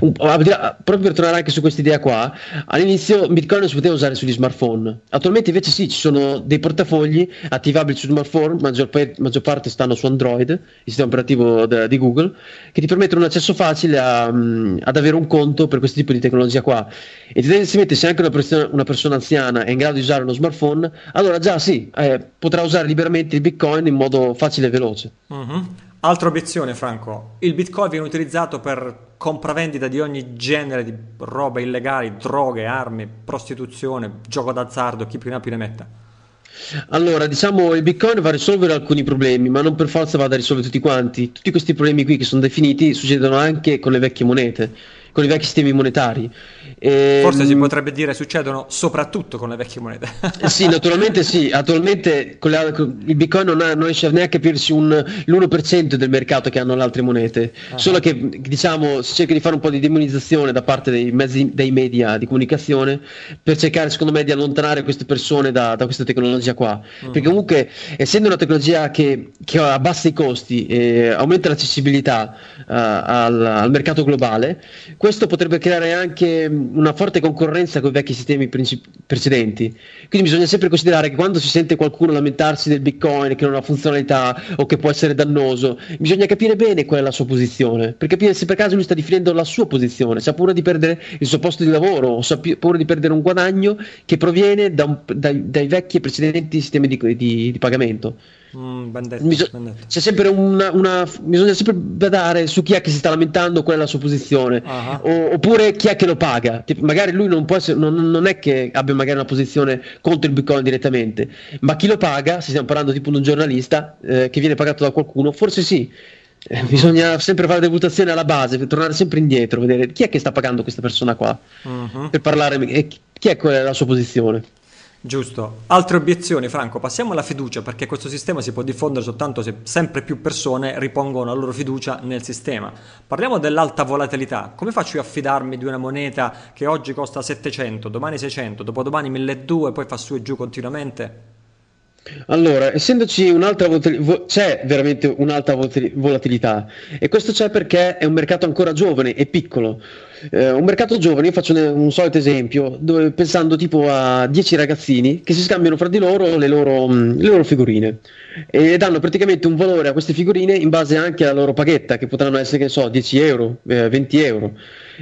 Un, proprio per tornare anche su questa idea qua, all'inizio Bitcoin non si poteva usare sugli smartphone, attualmente invece sì, ci sono dei portafogli attivabili su smartphone, maggior, maggior parte stanno su Android, il sistema operativo de, di Google, che ti permettono un accesso facile a, ad avere un conto per questo tipo di tecnologia qua. E tendenzialmente se anche una persona, una persona anziana è in grado di usare uno smartphone, allora già sì, eh, potrà usare liberamente il Bitcoin in modo facile e veloce. Uh-huh. Altra obiezione, Franco, il Bitcoin viene utilizzato per compravendita di ogni genere di roba illegale, droghe, armi, prostituzione, gioco d'azzardo, chi più ne ha più ne metta. Allora, diciamo, il Bitcoin va a risolvere alcuni problemi, ma non per forza vada a risolvere tutti quanti. Tutti questi problemi qui che sono definiti succedono anche con le vecchie monete, con i vecchi sistemi monetari. E, forse si potrebbe dire succedono soprattutto con le vecchie monete. Sì, naturalmente sì. Attualmente con le, con il Bitcoin non, ha, non riesce neanche a capirsi un, l'uno per cento del mercato che hanno le altre monete. Ah. Solo che, diciamo, si cerca di fare un po' di demonizzazione da parte dei mezzi, dei media di comunicazione, per cercare, secondo me, di allontanare queste persone da, da questa tecnologia qua. Mm. Perché comunque, essendo una tecnologia che, che abbassa i costi e aumenta l'accessibilità uh, al, al mercato globale, questo potrebbe creare anche una forte concorrenza con i vecchi sistemi princip- precedenti. Quindi bisogna sempre considerare che quando si sente qualcuno lamentarsi del Bitcoin che non ha funzionalità o che può essere dannoso, bisogna capire bene qual è la sua posizione, per capire se per caso lui sta difendendo la sua posizione, se ha paura di perdere il suo posto di lavoro o se ha paura di perdere un guadagno che proviene da un, dai, dai vecchi e precedenti sistemi di, di, di pagamento. Mm, bandetto, Biso- bandetto. C'è sempre una, una bisogna sempre badare su chi è che si sta lamentando, qual è la sua posizione, uh-huh. o, oppure chi è che lo paga. Tipo, magari lui non può essere, non, non è che abbia magari una posizione contro il Bitcoin direttamente, ma chi lo paga, se stiamo parlando tipo di un giornalista eh, che viene pagato da qualcuno, forse sì. Eh, bisogna sempre fare valutazione alla base, tornare sempre indietro, vedere chi è che sta pagando questa persona qua, uh-huh. per parlare eh, chi è quella la sua posizione. Giusto. Altre obiezioni, Franco? Passiamo alla fiducia, perché questo sistema si può diffondere soltanto se sempre più persone ripongono la loro fiducia nel sistema. Parliamo dell'alta volatilità. Come faccio io a fidarmi di una moneta che oggi costa settecento, domani seicento, dopodomani milleduecento, poi fa su e giù continuamente? Allora, essendoci un'altra volatilità, c'è veramente un'alta volatilità, e questo c'è perché è un mercato ancora giovane e piccolo. Eh, un mercato giovane, io faccio un, un solito esempio, dove, pensando tipo a dieci ragazzini che si scambiano fra di loro le loro, le loro figurine e danno praticamente un valore a queste figurine in base anche alla loro paghetta, che potranno essere, che ne so, dieci euro, eh, venti euro,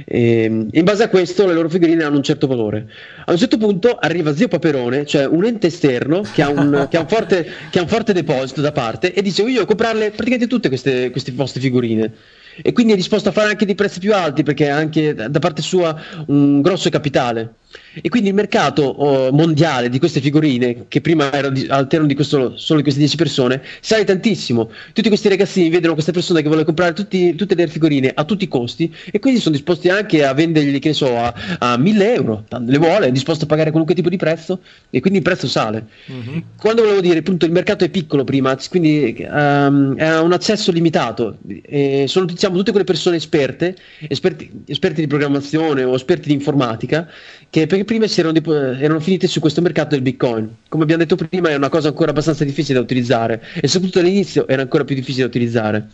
e in base a questo le loro figurine hanno un certo valore. A un certo punto arriva Zio Paperone, cioè un ente esterno che ha un, che ha un, forte, che ha un forte deposito da parte, e dice: voglio comprarle praticamente tutte queste, queste vostre figurine. E quindi è disposto a fare anche dei prezzi più alti, perché ha anche da parte sua un grosso capitale. E quindi il mercato oh, mondiale di queste figurine, che prima era di, all'interno di questo, solo di queste dieci persone, sale tantissimo. Tutti questi ragazzini vedono questa persona che vuole comprare tutti, tutte le figurine a tutti i costi, e quindi sono disposti anche a vendergli, che ne so, a, a mille euro, tanto le vuole, è disposto a pagare qualunque tipo di prezzo, e quindi il prezzo sale. Mm-hmm. Quando volevo dire, appunto, il mercato è piccolo prima, quindi um, ha un accesso limitato, e sono, diciamo, tutte quelle persone esperte, esperti, esperti di programmazione o esperti di informatica, che perché prima erano, di, erano finite su questo mercato del Bitcoin. Come abbiamo detto prima, è una cosa ancora abbastanza difficile da utilizzare, e soprattutto all'inizio era ancora più difficile da utilizzare.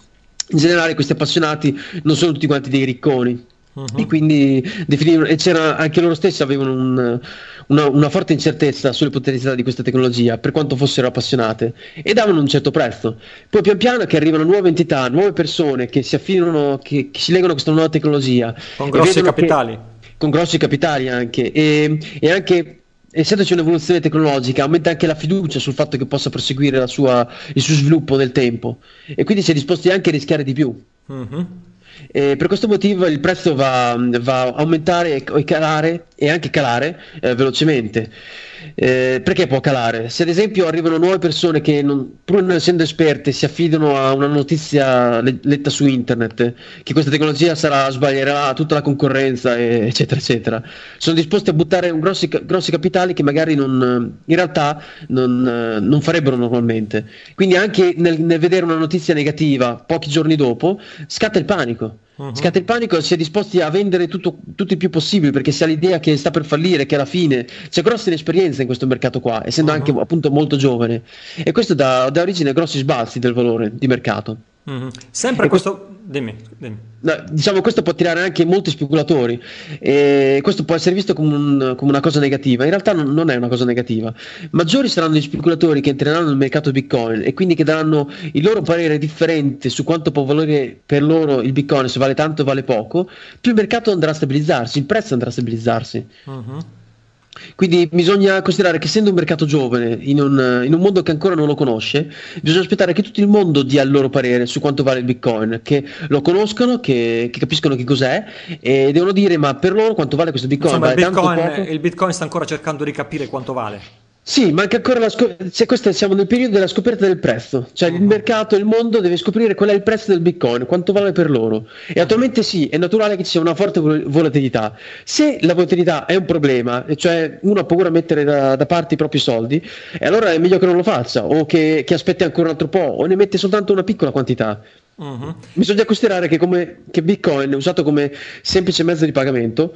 In generale questi appassionati non sono tutti quanti dei ricconi, uh-huh. e quindi definivano, e c'era anche loro stessi avevano un, una, una forte incertezza sulle potenzialità di questa tecnologia, per quanto fossero appassionate, e davano un certo prezzo. Poi pian piano che arrivano nuove entità, nuove persone che si affinano, che, che si legano a questa nuova tecnologia con grossi capitali, che, con grossi capitali anche, e, e anche essendoci un'evoluzione tecnologica aumenta anche la fiducia sul fatto che possa proseguire la sua, il suo sviluppo nel tempo, e quindi si è disposti anche a rischiare di più. Mm-hmm. E per questo motivo il prezzo va, va a aumentare e, e calare, e anche calare eh, velocemente. Eh, perché può calare? Se ad esempio arrivano nuove persone che, non, pur non essendo esperte, si affidano a una notizia le, letta su internet, eh, che questa tecnologia sarà, sbaglierà tutta la concorrenza, e, eccetera eccetera, sono disposti a buttare un grossi, grossi capitali che magari non, in realtà non, non farebbero normalmente. Quindi anche nel, nel vedere una notizia negativa pochi giorni dopo scatta il panico. Uh-huh. Scatta il panico, si è disposti a vendere tutto, tutto il più possibile, perché si ha l'idea che sta per fallire, che alla fine c'è grossa inesperienza in questo mercato qua, essendo uh-huh. anche appunto molto giovane, e questo dà, dà origine a grossi sbalzi del valore di mercato. Mm-hmm. Sempre questo, questo... Dimmi, dimmi. No, diciamo, questo può attirare anche molti speculatori, e questo può essere visto come, un, come una cosa negativa. In realtà non, non è una cosa negativa. Maggiori saranno gli speculatori che entreranno nel mercato Bitcoin, e quindi che daranno il loro parere differente su quanto può valere per loro il Bitcoin, se vale tanto o vale poco. Più il mercato andrà a stabilizzarsi, il prezzo andrà a stabilizzarsi. Mm-hmm. Quindi bisogna considerare che, essendo un mercato giovane, in un, in un mondo che ancora non lo conosce, bisogna aspettare che tutto il mondo dia il loro parere su quanto vale il Bitcoin, che lo conoscono, che, che capiscono che cos'è, e devono dire: ma per loro quanto vale questo Bitcoin? Insomma, vale il, Bitcoin tanto poco? Il Bitcoin sta ancora cercando di capire quanto vale. Sì, ma anche ancora la scop- se questo, siamo nel periodo della scoperta del prezzo, cioè uh-huh. il mercato, il mondo deve scoprire qual è il prezzo del Bitcoin, quanto vale per loro, e attualmente sì, è naturale che ci sia una forte volatilità. Se la volatilità è un problema, cioè uno ha paura a mettere da, da parte i propri soldi, e allora è meglio che non lo faccia, o che, che aspetti ancora un altro po', o ne mette soltanto una piccola quantità. Uh-huh. Bisogna considerare che, come, che Bitcoin, usato come semplice mezzo di pagamento,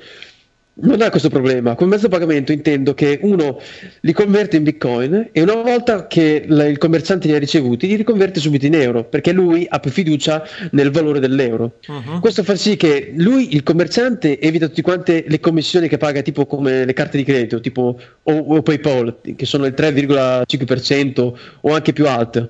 non ha questo problema. Come mezzo pagamento intendo che uno li converte in Bitcoin e una volta che la, il commerciante li ha ricevuti, li riconverte subito in euro, perché lui ha più fiducia nel valore dell'euro. Uh-huh. Questo fa sì che lui, il commerciante, evita tutte quante le commissioni che paga, tipo come le carte di credito, tipo o, o PayPal, che sono il tre virgola cinque per cento o anche più alto.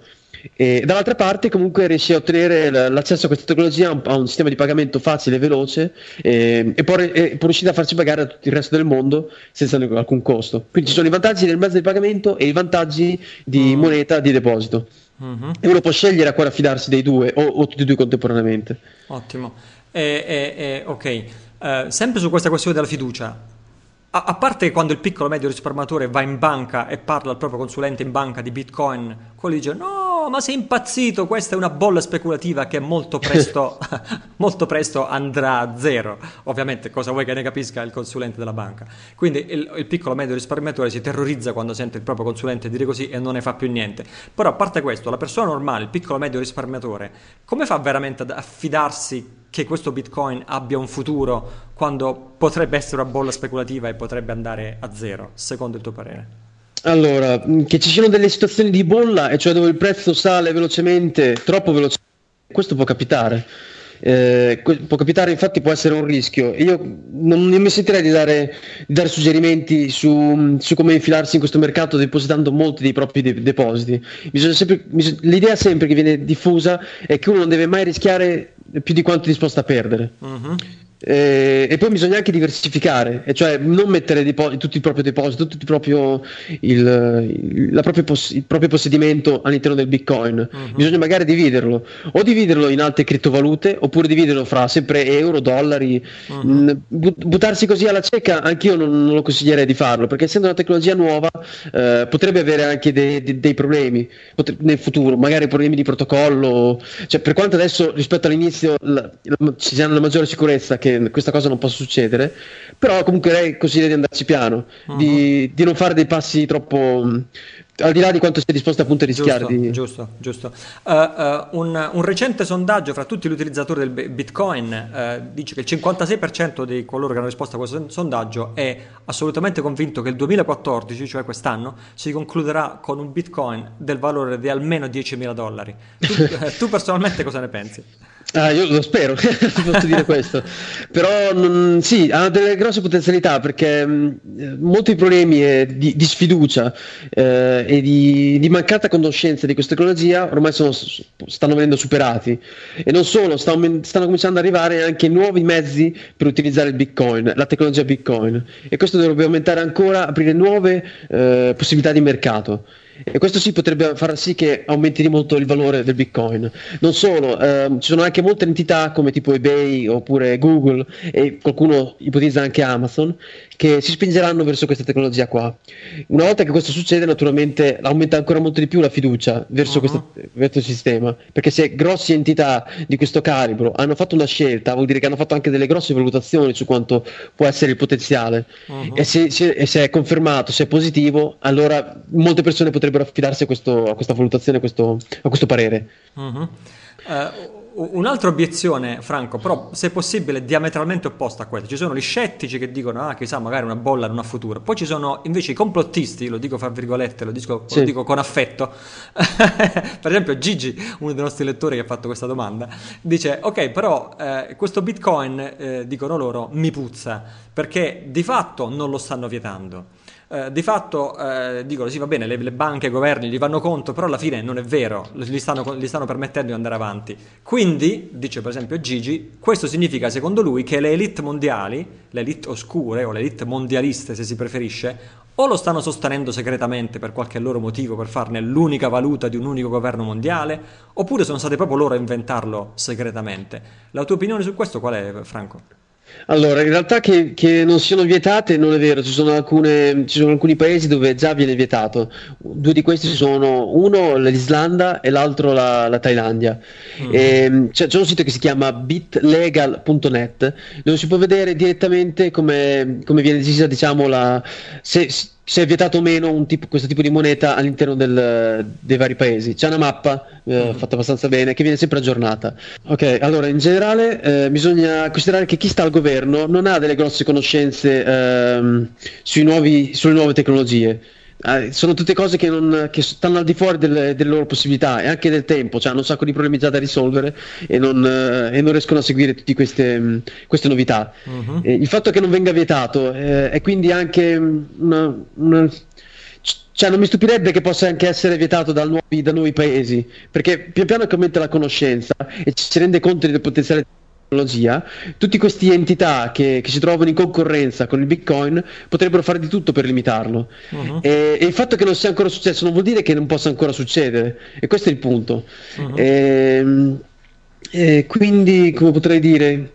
E dall'altra parte comunque riesci a ottenere l'accesso a questa tecnologia, a un sistema di pagamento facile e veloce, e, e, può, e può riuscire a farci pagare a tutto il resto del mondo senza alcun costo. Quindi ci sono i vantaggi del mezzo di pagamento e i vantaggi di mm. moneta di deposito, mm-hmm. e uno può scegliere a quale affidarsi dei due, o, o tutti e due contemporaneamente. Ottimo. eh, eh, eh, ok uh, sempre su questa questione della fiducia, a, a parte quando il piccolo medio risparmiatore va in banca e parla al proprio consulente in banca di Bitcoin, quello dice: no, ma sei impazzito, questa è una bolla speculativa che molto presto molto presto andrà a zero. Ovviamente, cosa vuoi che ne capisca il consulente della banca? Quindi il, il piccolo medio risparmiatore si terrorizza quando sente il proprio consulente dire così e non ne fa più niente. Però a parte questo, la persona normale, il piccolo medio risparmiatore, come fa veramente ad affidarsi che questo Bitcoin abbia un futuro quando potrebbe essere una bolla speculativa e potrebbe andare a zero, secondo il tuo parere? Allora, che ci siano delle situazioni di bolla, e cioè dove il prezzo sale velocemente, troppo velocemente, questo può capitare. Eh, può capitare, infatti può essere un rischio. Io non, non mi sentirei di dare, di dare suggerimenti su, su come infilarsi in questo mercato depositando molti dei propri de- depositi. Bisogna sempre, bisog- l'idea sempre che viene diffusa è che uno non deve mai rischiare più di quanto è disposto a perdere. Uh-huh. Eh, e poi bisogna anche diversificare, e cioè non mettere depo- tutto il proprio deposito, tutto il proprio, il, la propria poss- il proprio possedimento all'interno del Bitcoin. Uh-huh. Bisogna magari dividerlo, o dividerlo in altre criptovalute, oppure dividerlo fra sempre euro, dollari. Uh-huh. mh, but- buttarsi così alla cieca anch'io non, non lo consiglierei di farlo, perché essendo una tecnologia nuova eh, potrebbe avere anche dei, dei, dei problemi Potre- nel futuro, magari problemi di protocollo, cioè per quanto adesso rispetto all'inizio la, la, ci sia una maggiore sicurezza che questa cosa non possa succedere, però comunque lei consiglia di andarci piano, uh-huh. di, di non fare dei passi troppo al di là di quanto sei disposto appunto a rischiare. Giusto, di... giusto, giusto. Uh, uh, un, un recente sondaggio fra tutti gli utilizzatori del Bitcoin uh, dice che il cinquantasei per cento di coloro che hanno risposto a questo sondaggio è assolutamente convinto che il duemilaquattordici, cioè quest'anno, si concluderà con un Bitcoin del valore di almeno diecimila dollari. Tu, tu personalmente cosa ne pensi? Ah, io lo spero, posso dire questo, però non, sì, ha delle grosse potenzialità, perché mh, molti problemi eh, di, di sfiducia eh, e di, di mancata conoscenza di questa tecnologia ormai sono, stanno venendo superati, e non solo, stanno, stanno cominciando ad arrivare anche nuovi mezzi per utilizzare il Bitcoin, la tecnologia Bitcoin, e questo dovrebbe aumentare ancora, aprire nuove eh, possibilità di mercato. E questo sì potrebbe far sì che aumenti di molto il valore del Bitcoin. Non solo, ehm, ci sono anche molte entità come tipo eBay oppure Google, e qualcuno ipotizza anche Amazon, che si spingeranno verso questa tecnologia qua. Una volta che questo succede, naturalmente aumenta ancora molto di più la fiducia verso, uh-huh. questo, verso il sistema, perché se grosse entità di questo calibro hanno fatto una scelta, vuol dire che hanno fatto anche delle grosse valutazioni su quanto può essere il potenziale, uh-huh. e, se, se, e se è confermato, se è positivo, allora molte persone potrebbero affidarsi a, questo, a questa valutazione, a questo, a questo parere. Uh-huh. Uh, un'altra obiezione, Franco, però se possibile diametralmente opposta a questa: ci sono gli scettici che dicono ah chissà, magari una bolla non ha futuro, poi ci sono invece i complottisti, lo dico fra virgolette, lo dico, sì. lo dico con affetto per esempio Gigi, uno dei nostri lettori, che ha fatto questa domanda, dice: ok, però eh, questo Bitcoin, eh, dicono loro, mi puzza, perché di fatto non lo stanno vietando. Uh, di fatto uh, dicono sì, va bene, le, le banche, i governi gli vanno conto, però alla fine non è vero, gli stanno, gli stanno permettendo di andare avanti. Quindi, dice per esempio Gigi, questo significa secondo lui che le elite mondiali, le elite oscure o le elite mondialiste se si preferisce, o lo stanno sostenendo segretamente per qualche loro motivo, per farne l'unica valuta di un unico governo mondiale, oppure sono state proprio loro a inventarlo segretamente. La tua opinione su questo qual è, Franco? Allora, in realtà che, che non siano vietate non è vero, ci sono, alcune, ci sono alcuni paesi dove già viene vietato. Due di questi sono, uno l'Islanda e l'altro la, la Thailandia. Mm. E, c'è, c'è un sito che si chiama bit legal punto net dove si può vedere direttamente come, come viene decisa, diciamo, la, se, se è vietato o meno un tipo, questo tipo di moneta all'interno del, dei vari paesi. C'è una mappa eh, fatta abbastanza bene che viene sempre aggiornata. Ok, allora in generale eh, bisogna considerare che chi sta al governo non ha delle grosse conoscenze eh, sui nuovi, sulle nuove tecnologie. Eh, sono tutte cose che, non, che stanno al di fuori delle, delle loro possibilità e anche del tempo, cioè hanno un sacco di problemi già da risolvere e non, eh, e non riescono a seguire tutte queste, mh, queste novità. Uh-huh. Eh, il fatto che non venga vietato eh, è quindi anche una, una, cioè non mi stupirebbe che possa anche essere vietato da nuovi, da nuovi paesi, perché pian piano che aumenta la conoscenza e ci si rende conto del potenziale tecnologia, tutte queste entità che, che si trovano in concorrenza con il Bitcoin potrebbero fare di tutto per limitarlo. Uh-huh. e, e il fatto che non sia ancora successo non vuol dire che non possa ancora succedere, e questo è il punto. Uh-huh. e, e quindi, come potrei dire,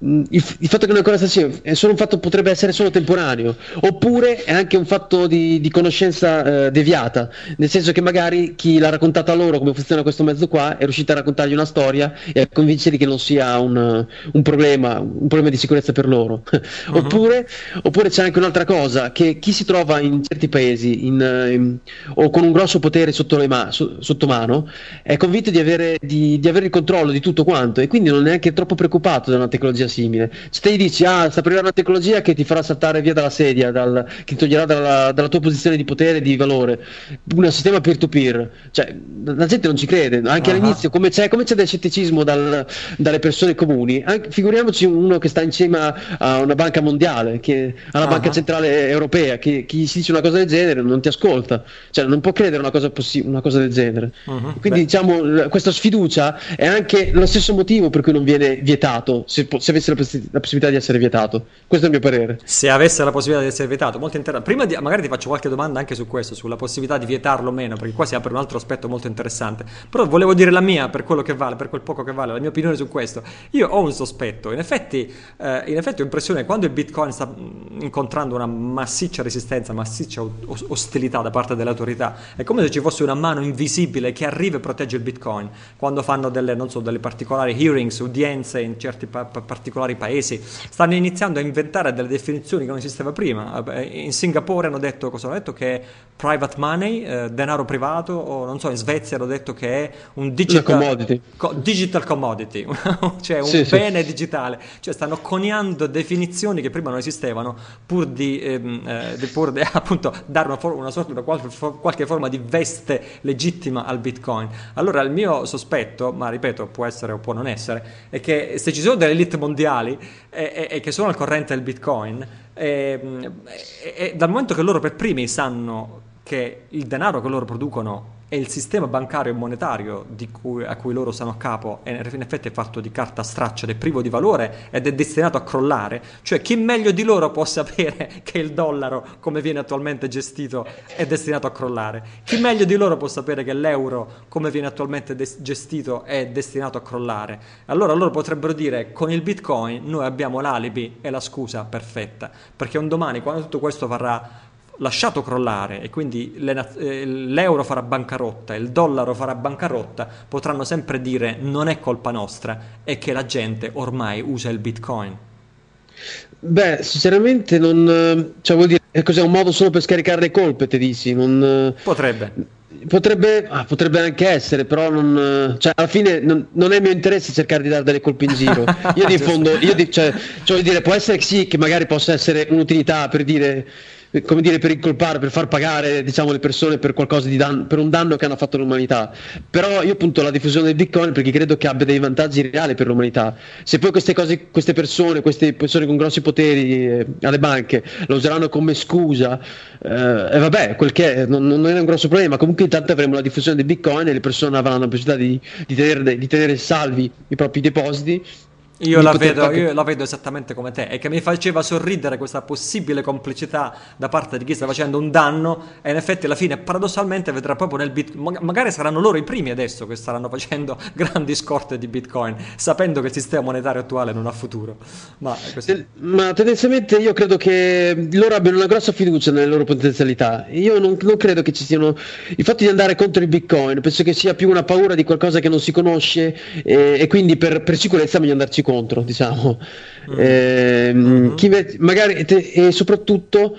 il, il fatto che non è ancora successo è solo un fatto, potrebbe essere solo temporaneo, oppure è anche un fatto di, di conoscenza eh, deviata, nel senso che magari chi l'ha raccontata loro come funziona questo mezzo qua è riuscito a raccontargli una storia e a convincerli che non sia un, un problema un problema di sicurezza per loro. Uh-huh. oppure, oppure c'è anche un'altra cosa, che chi si trova in certi paesi in, in, o con un grosso potere sotto, le ma- sotto mano è convinto di avere, di, di avere il controllo di tutto quanto, e quindi non è neanche troppo preoccupato da una tecnologia simile. Se te gli dici ah sta arrivando una tecnologia che ti farà saltare via dalla sedia, dal, che ti toglierà dalla, dalla tua posizione di potere e di valore, un sistema peer-to-peer, cioè la gente non ci crede anche. Uh-huh. All'inizio come c'è, come c'è del scetticismo dal, dalle persone comuni, anche, figuriamoci uno che sta in cima a una banca mondiale, che alla uh-huh. banca centrale europea, che chi si dice una cosa del genere non ti ascolta, cioè non può credere una cosa, possi- una cosa del genere. Uh-huh. Quindi Beh. diciamo questa sfiducia è anche lo stesso motivo per cui non viene vietato, se, po- se avesse la, poss- la possibilità di essere vietato. Questo è il mio parere. Se avesse la possibilità di essere vietato, molto interessante. Prima di, magari ti faccio qualche domanda anche su questo, sulla possibilità di vietarlo o meno, perché qua si apre un altro aspetto molto interessante. Però volevo dire la mia, per quello che vale, per quel poco che vale, la mia opinione su questo. Io ho un sospetto, in effetti, eh, in effetti ho l'impressione che quando il Bitcoin sta incontrando una massiccia resistenza, massiccia ostilità da parte delle autorità, è come se ci fosse una mano invisibile che arriva e protegge il Bitcoin. Quando fanno delle, non so, delle particolari hearings, udienze in certi pa- pa- particolari paesi, stanno iniziando a inventare delle definizioni che non esisteva prima. In Singapore hanno detto, cosa hanno detto? Che è private money, eh, denaro privato, o non so, in Svezia hanno detto che è un digital commodity, co- digital commodity cioè un sì, bene sì. digitale, cioè stanno coniando definizioni che prima non esistevano, pur di, ehm, eh, di pur de, appunto dare una, for- una sorta di qual- for- qualche forma di veste legittima al Bitcoin. Allora il mio sospetto, ma ripeto può essere o può non essere, è che se ci sono delle elite mondiali e, e, e che sono al corrente del Bitcoin, e, e, e dal momento che loro per primi sanno che il denaro che loro producono e il sistema bancario e monetario di cui, a cui loro sono a capo è in effetti è fatto di carta straccia ed è privo di valore ed è destinato a crollare, cioè chi meglio di loro può sapere che il dollaro come viene attualmente gestito è destinato a crollare, chi meglio di loro può sapere che l'euro come viene attualmente des- gestito è destinato a crollare. Allora loro potrebbero dire con il Bitcoin noi abbiamo l'alibi e la scusa perfetta, perché un domani quando tutto questo varrà lasciato crollare e quindi le, eh, l'euro farà bancarotta, il dollaro farà bancarotta, potranno sempre dire non è colpa nostra, è che la gente ormai usa il Bitcoin. Beh, sinceramente non, cioè vuol dire cos'è, un modo solo per scaricare le colpe, te dici? Non, potrebbe. Potrebbe, ah, potrebbe anche essere, però non, cioè, alla fine non, non è mio interesse cercare di dare delle colpe in giro. Io di fondo, io di, cioè, cioè dire, può essere che sì, che magari possa essere un'utilità per dire, come dire, per incolpare, per far pagare, diciamo, le persone per qualcosa di danno, per un danno che hanno fatto all'umanità. Però io punto alla diffusione del Bitcoin perché credo che abbia dei vantaggi reali per l'umanità. Se poi queste cose, queste persone, queste persone con grossi poteri eh, alle banche lo useranno come scusa, e eh, eh, vabbè, quel che è, non, non è un grosso problema. Comunque intanto avremo la diffusione del Bitcoin e le persone avranno la possibilità di, di, tenere, di tenere salvi i propri depositi Io la, vedo, io la vedo esattamente come te, e che mi faceva sorridere questa possibile complicità da parte di chi sta facendo un danno, e in effetti alla fine paradossalmente vedrà proprio nel Bitcoin, magari saranno loro i primi adesso che staranno facendo grandi scorte di Bitcoin, sapendo che il sistema monetario attuale non ha futuro. Ma, questo... Ma tendenzialmente io credo che loro abbiano una grossa fiducia nelle loro potenzialità. Io non, non credo che ci siano il fatto di andare contro il Bitcoin, penso che sia più una paura di qualcosa che non si conosce, e, e quindi per, per sicurezza meglio andarci contro, diciamo. Mm. Eh, mm. Chi ve- magari te- e soprattutto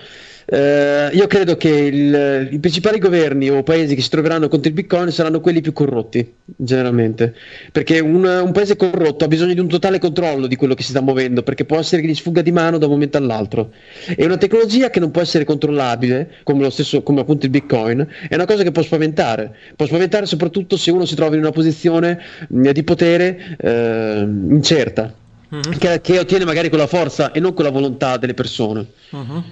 eh, io credo che il, i principali governi o paesi che si troveranno contro il Bitcoin saranno quelli più corrotti, generalmente, perché un, un paese corrotto ha bisogno di un totale controllo di quello che si sta muovendo, perché può essere che gli sfugga di mano da un momento all'altro. È una tecnologia che non può essere controllabile, come lo stesso, come appunto il Bitcoin, è una cosa che può spaventare, può spaventare soprattutto se uno si trova in una posizione mh, di potere eh, incerta. Uh-huh. Che, che ottiene magari con la forza e non con la volontà delle persone. Uh-huh.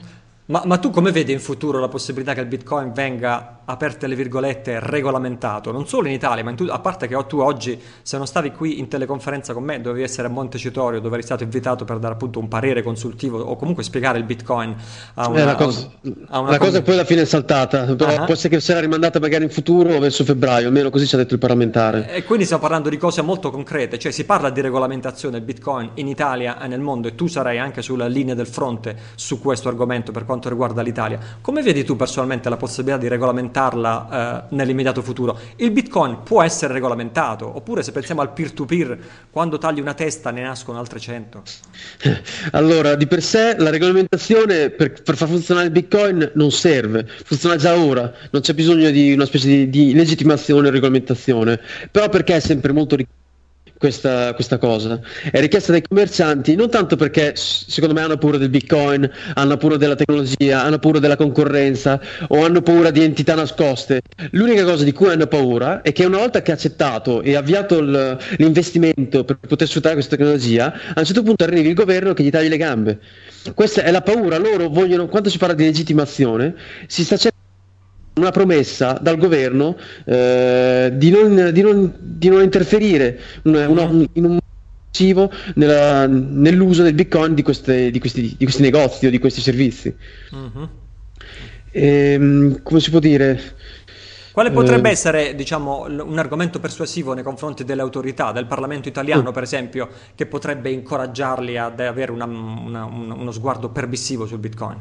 Ma, ma tu come vedi in futuro la possibilità che il Bitcoin venga, aperte le virgolette, regolamentato? Non solo in Italia, ma in tu- a parte che tu oggi, se non stavi qui in teleconferenza con me, dovevi essere a Montecitorio, dove eri stato invitato per dare appunto un parere consultivo o comunque spiegare il Bitcoin a una... Eh, la cosa, a una la cosa poi alla fine è saltata, però uh-huh. può essere che sarà rimandata magari in futuro, verso febbraio, almeno così ci ha detto il parlamentare. E quindi stiamo parlando di cose molto concrete, cioè si parla di regolamentazione del Bitcoin in Italia e nel mondo, e tu sarai anche sulla linea del fronte su questo argomento, per quanto quanto riguarda l'Italia. Come vedi tu personalmente la possibilità di regolamentarla eh, nell'immediato futuro? Il Bitcoin può essere regolamentato, oppure, se pensiamo al peer-to-peer, quando tagli una testa ne nascono altre cento? Allora, di per sé la regolamentazione per, per far funzionare il Bitcoin non serve, funziona già ora, non c'è bisogno di una specie di, di legittimazione o regolamentazione, però perché è sempre molto ric- Questa, questa cosa è richiesta dai commercianti, non tanto perché secondo me hanno paura del Bitcoin, hanno paura della tecnologia, hanno paura della concorrenza o hanno paura di entità nascoste. L'unica cosa di cui hanno paura è che una volta che accettato e avviato il, l'investimento per poter sfruttare questa tecnologia, a un certo punto arrivi il governo che gli tagli le gambe. Questa è la paura. Loro vogliono, quando si parla di legittimazione, si sta cercando una promessa dal governo eh, di, non, di, non, di non interferire una, una, un, in un modo nella, nell'uso del Bitcoin di, queste, di, questi, di questi negozi o di questi servizi. Uh-huh. E, come si può dire? Quale potrebbe essere, diciamo, un argomento persuasivo nei confronti delle autorità, del Parlamento italiano per esempio, che potrebbe incoraggiarli ad avere una, una, uno sguardo permissivo sul Bitcoin?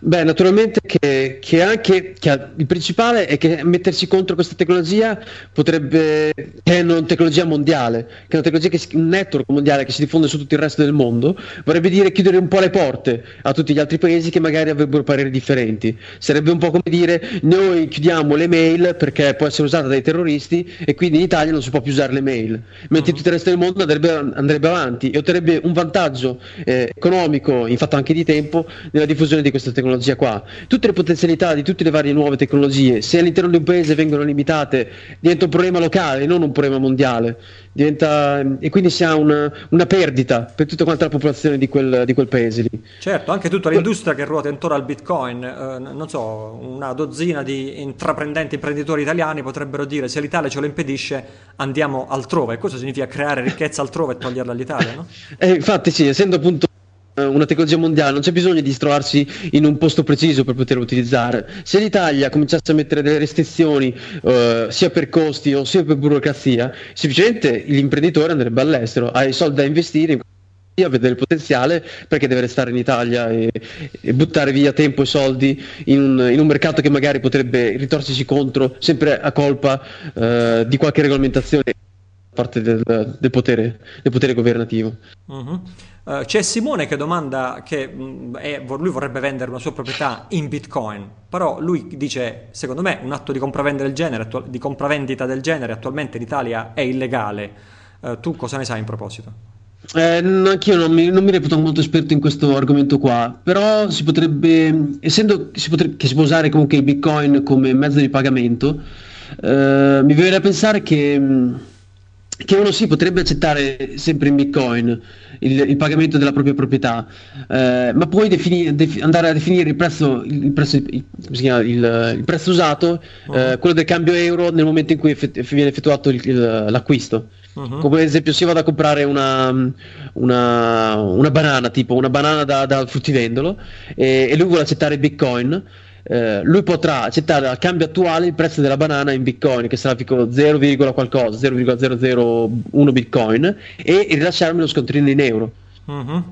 Beh, naturalmente che, che anche che il principale è che mettersi contro questa tecnologia potrebbe, che è una tecnologia mondiale, che è una tecnologia che, un network mondiale che si diffonde su tutto il resto del mondo, vorrebbe dire chiudere un po' le porte a tutti gli altri paesi che magari avrebbero pareri differenti. Sarebbe un po' come dire: noi chiudiamo le mail perché può essere usata dai terroristi e quindi in Italia non si può più usare le mail, mentre tutto il resto del mondo andrebbe, andrebbe avanti e otterrebbe un vantaggio eh, economico, infatti anche di tempo, nella diffusione di questa questa tecnologia qua. Tutte le potenzialità di tutte le varie nuove tecnologie, se all'interno di un paese vengono limitate, diventa un problema locale, non un problema mondiale, diventa, e quindi si ha una, una perdita per tutta quanta la popolazione di quel, di quel paese lì. Certo, anche tutta l'industria che ruota intorno al Bitcoin, eh, non so, una dozzina di intraprendenti imprenditori italiani potrebbero dire: se l'Italia ce lo impedisce, andiamo altrove. E questo significa creare ricchezza altrove e toglierla all'Italia, no? Eh, infatti sì, essendo appunto una tecnologia mondiale, non c'è bisogno di trovarsi in un posto preciso per poterlo utilizzare. Se l'Italia cominciasse a mettere delle restrizioni eh, sia per costi o sia per burocrazia, semplicemente l'imprenditore andrebbe all'estero, ha i soldi da investire in... a vedere il potenziale, perché deve restare in Italia e, e buttare via tempo e soldi in un, in un mercato che magari potrebbe ritorcersi contro, sempre a colpa eh, di qualche regolamentazione parte del, del, potere, del potere governativo. Uh-huh. Uh, c'è Simone che domanda che mh, è, lui vorrebbe vendere una sua proprietà in Bitcoin, però lui dice: secondo me un atto di compravendita del genere, attu- di compravendita del genere attualmente in Italia è illegale. Uh, tu cosa ne sai in proposito? Eh, anch'io non mi, non mi reputo molto esperto in questo argomento qua, però si potrebbe, essendo si potrebbe, che si può usare comunque il Bitcoin come mezzo di pagamento, eh, mi viene da pensare che mh, che uno sì potrebbe accettare sempre in Bitcoin il, il pagamento della propria proprietà, eh, ma poi defini, def, andare a definire il prezzo, il prezzo, il, il, il prezzo usato, eh, quello del cambio euro nel momento in cui effett- viene effettuato il, il, l'acquisto. Uh-huh. Come ad esempio, se vado a comprare una, una, una banana, tipo una banana da, da fruttivendolo, e, e lui vuole accettare Bitcoin, eh, lui potrà accettare al cambio attuale il prezzo della banana in Bitcoin, che sarà piccolo zero virgola qualcosa zero virgola zero zero uno Bitcoin, e rilasciarmi lo scontrino in euro. Uh-huh.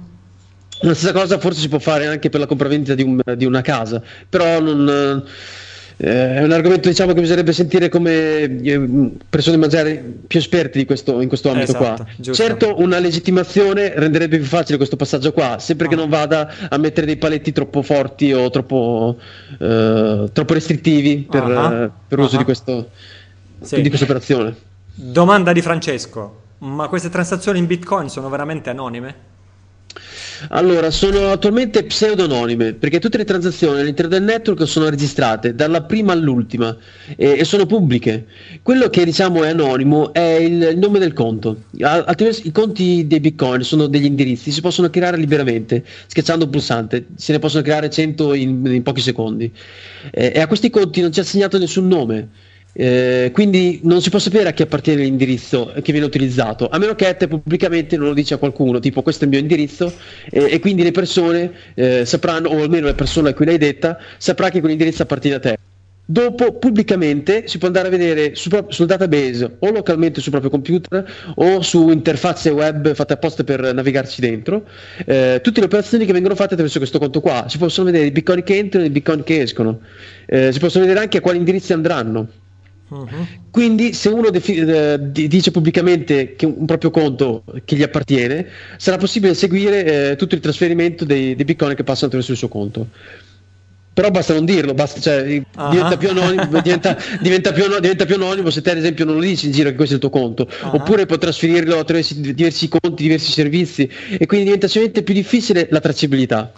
La stessa cosa forse si può fare anche per la compravendita di, un, di una casa, però non... Eh, è un argomento, diciamo, che bisognerebbe sentire come eh, persone magari più esperte di questo, in questo ambito, esatto, qua. Giusto. Certo, una legittimazione renderebbe più facile questo passaggio qua, sempre ah. che non vada a mettere dei paletti troppo forti o troppo, eh, troppo restrittivi per, uh-huh. eh, per l'uso uh-huh. di, questo, sì. di questa operazione. Domanda di Francesco: ma queste transazioni in Bitcoin sono veramente anonime? Allora, sono attualmente pseudonime, perché tutte le transazioni all'interno del network sono registrate dalla prima all'ultima e, e sono pubbliche. Quello che diciamo è anonimo è il, il nome del conto. Altrimenti i conti dei Bitcoin sono degli indirizzi, si possono creare liberamente schiacciando un pulsante, se ne possono creare cento in, in pochi secondi, e, e a questi conti non c'è assegnato nessun nome. Eh, quindi non si può sapere a chi appartiene l'indirizzo che viene utilizzato, a meno che te pubblicamente non lo dici a qualcuno, tipo questo è il mio indirizzo, eh, e quindi le persone eh, sapranno, o almeno la persona a cui l'hai detta saprà che quell'indirizzo appartiene a te. Dopo, pubblicamente si può andare a vedere su, sul database, o localmente sul proprio computer o su interfacce web fatte apposta per navigarci dentro, eh, tutte le operazioni che vengono fatte attraverso questo conto qua. Si possono vedere i bitcoin che entrano e i bitcoin che escono, eh, si possono vedere anche a quali indirizzi andranno. Uh-huh. Quindi se uno defi- eh, dice pubblicamente che un proprio conto che gli appartiene, sarà possibile seguire eh, tutto il trasferimento dei, dei bitcoin che passano attraverso il suo conto. Però basta non dirlo, basta, cioè, uh-huh. diventa più anonimo, diventa, diventa, più, diventa più anonimo se te ad esempio non lo dici in giro che questo è il tuo conto, uh-huh. oppure puoi trasferirlo attraverso diversi conti, diversi servizi, e quindi diventa sicuramente più difficile la tracciabilità.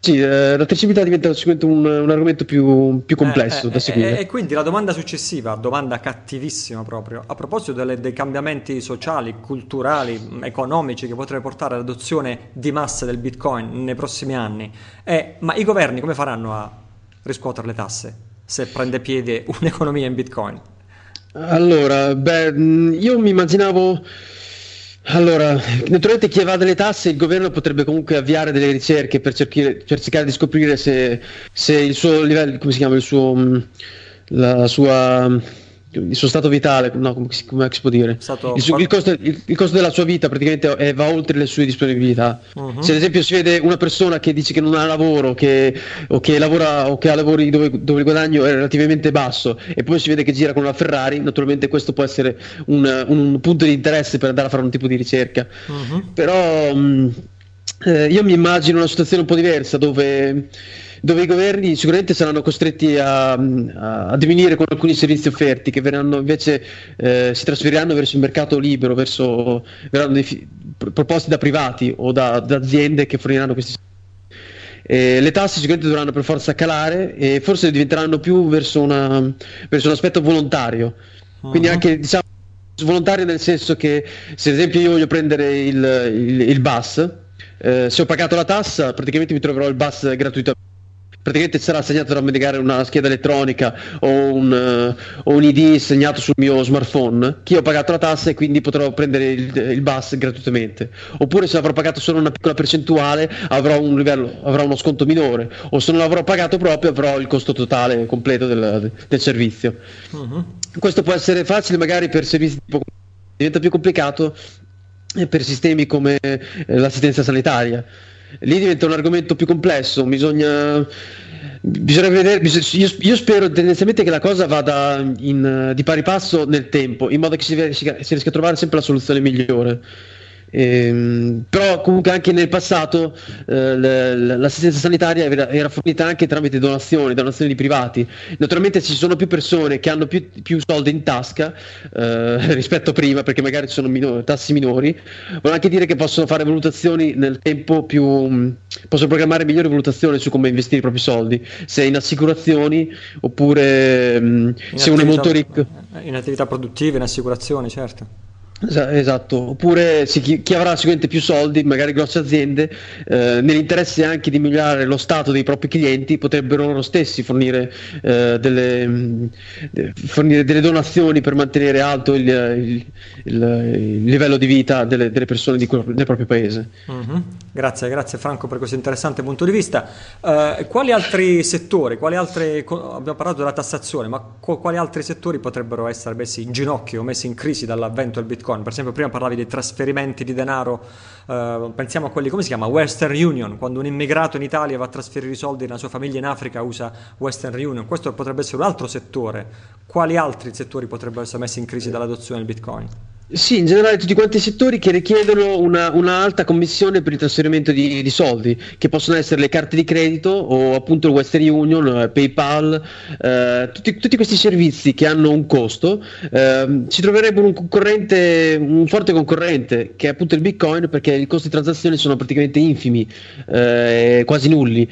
Sì, la tracciabilità diventa un, un argomento più, più complesso eh, da seguire. E, e quindi la domanda successiva, domanda cattivissima proprio, a proposito delle, dei cambiamenti sociali, culturali, economici che potrebbe portare all'adozione di massa del Bitcoin nei prossimi anni, è: ma i governi come faranno a riscuotere le tasse se prende piede un'economia in Bitcoin? Allora, beh, io mi immaginavo... Allora, naturalmente chi evade le tasse, il governo potrebbe comunque avviare delle ricerche per, cerchire, per cercare di scoprire se, se il suo livello, come si chiama, il suo, la sua, il suo stato vitale, no, come, come si può dire, stato... il, il, costo, il, il costo della sua vita praticamente è, va oltre le sue disponibilità. Uh-huh. Se ad esempio si vede una persona che dice che non ha lavoro, che, o che lavora o che ha lavori dove, dove il guadagno è relativamente basso, e poi si vede che gira con una Ferrari, naturalmente questo può essere un, un punto di interesse per andare a fare un tipo di ricerca. Uh-huh. Però mh, eh, io mi immagino una situazione un po' diversa, dove... dove i governi sicuramente saranno costretti a, a diminuire con alcuni servizi offerti, che verranno invece eh, si trasferiranno verso il mercato libero, verso, verranno dei, proposti da privati o da, da aziende che forniranno questi servizi. Eh, le tasse sicuramente dovranno per forza calare, e forse diventeranno più verso, una, verso un aspetto volontario, quindi uh-huh. anche, diciamo, volontario, nel senso che se ad esempio io voglio prendere il, il, il bus, eh, se ho pagato la tassa praticamente mi troverò il bus gratuitamente. Praticamente sarà segnato da medicare una scheda elettronica o un, uh, o un I D segnato sul mio smartphone, che io ho pagato la tassa e quindi potrò prendere il, il bus gratuitamente. Oppure se avrò pagato solo una piccola percentuale avrò un livello, avrò uno sconto minore, o se non l'avrò pagato proprio avrò il costo totale completo del, del servizio. Uh-huh. Questo può essere facile magari per servizi tipo, diventa più complicato per sistemi come eh, l'assistenza sanitaria. Lì diventa un argomento più complesso, bisogna, bisogna vedere, bisogna, io, io spero tendenzialmente che la cosa vada in, di pari passo nel tempo, in modo che si, si, si riesca a trovare sempre la soluzione migliore. Ehm, però comunque anche nel passato eh, l'assistenza sanitaria era fornita anche tramite donazioni, donazioni di privati. Naturalmente ci sono più persone che hanno più, più soldi in tasca eh, rispetto a prima, perché magari ci sono minori, tassi minori. Vuol anche dire che possono fare valutazioni nel tempo più, possono programmare migliori valutazioni su come investire i propri soldi, se in assicurazioni oppure mh, in se attività, uno è molto ricco, in attività produttive, in assicurazioni, certo. Esatto, oppure sì, chi, chi avrà sicuramente più soldi, magari grosse aziende, eh, nell'interesse anche di migliorare lo stato dei propri clienti, potrebbero loro stessi fornire, eh, delle, de, fornire delle donazioni per mantenere alto il, il, il, il livello di vita delle, delle persone di quel, del proprio paese. Mm-hmm. Grazie, grazie Franco per questo interessante punto di vista. Eh, quali altri settori, quali altre, abbiamo parlato della tassazione, ma quali altri settori potrebbero essere messi in ginocchio, messi in crisi dall'avvento del Bitcoin? Per esempio, prima parlavi dei trasferimenti di denaro, eh, pensiamo a quelli, come si chiama? Western Union, quando un immigrato in Italia va a trasferire i soldi nella sua famiglia in Africa usa Western Union. Questo potrebbe essere un altro settore. Quali altri settori potrebbero essere messi in crisi dall'adozione del Bitcoin? Sì, in generale tutti quanti i settori che richiedono una, una alta commissione per il trasferimento di, di soldi, che possono essere le carte di credito o appunto il Western Union, PayPal, eh, tutti, tutti questi servizi che hanno un costo, eh, ci troverebbero un concorrente, un forte concorrente che è appunto il Bitcoin, perché i costi di transazione sono praticamente infimi, eh, quasi nulli.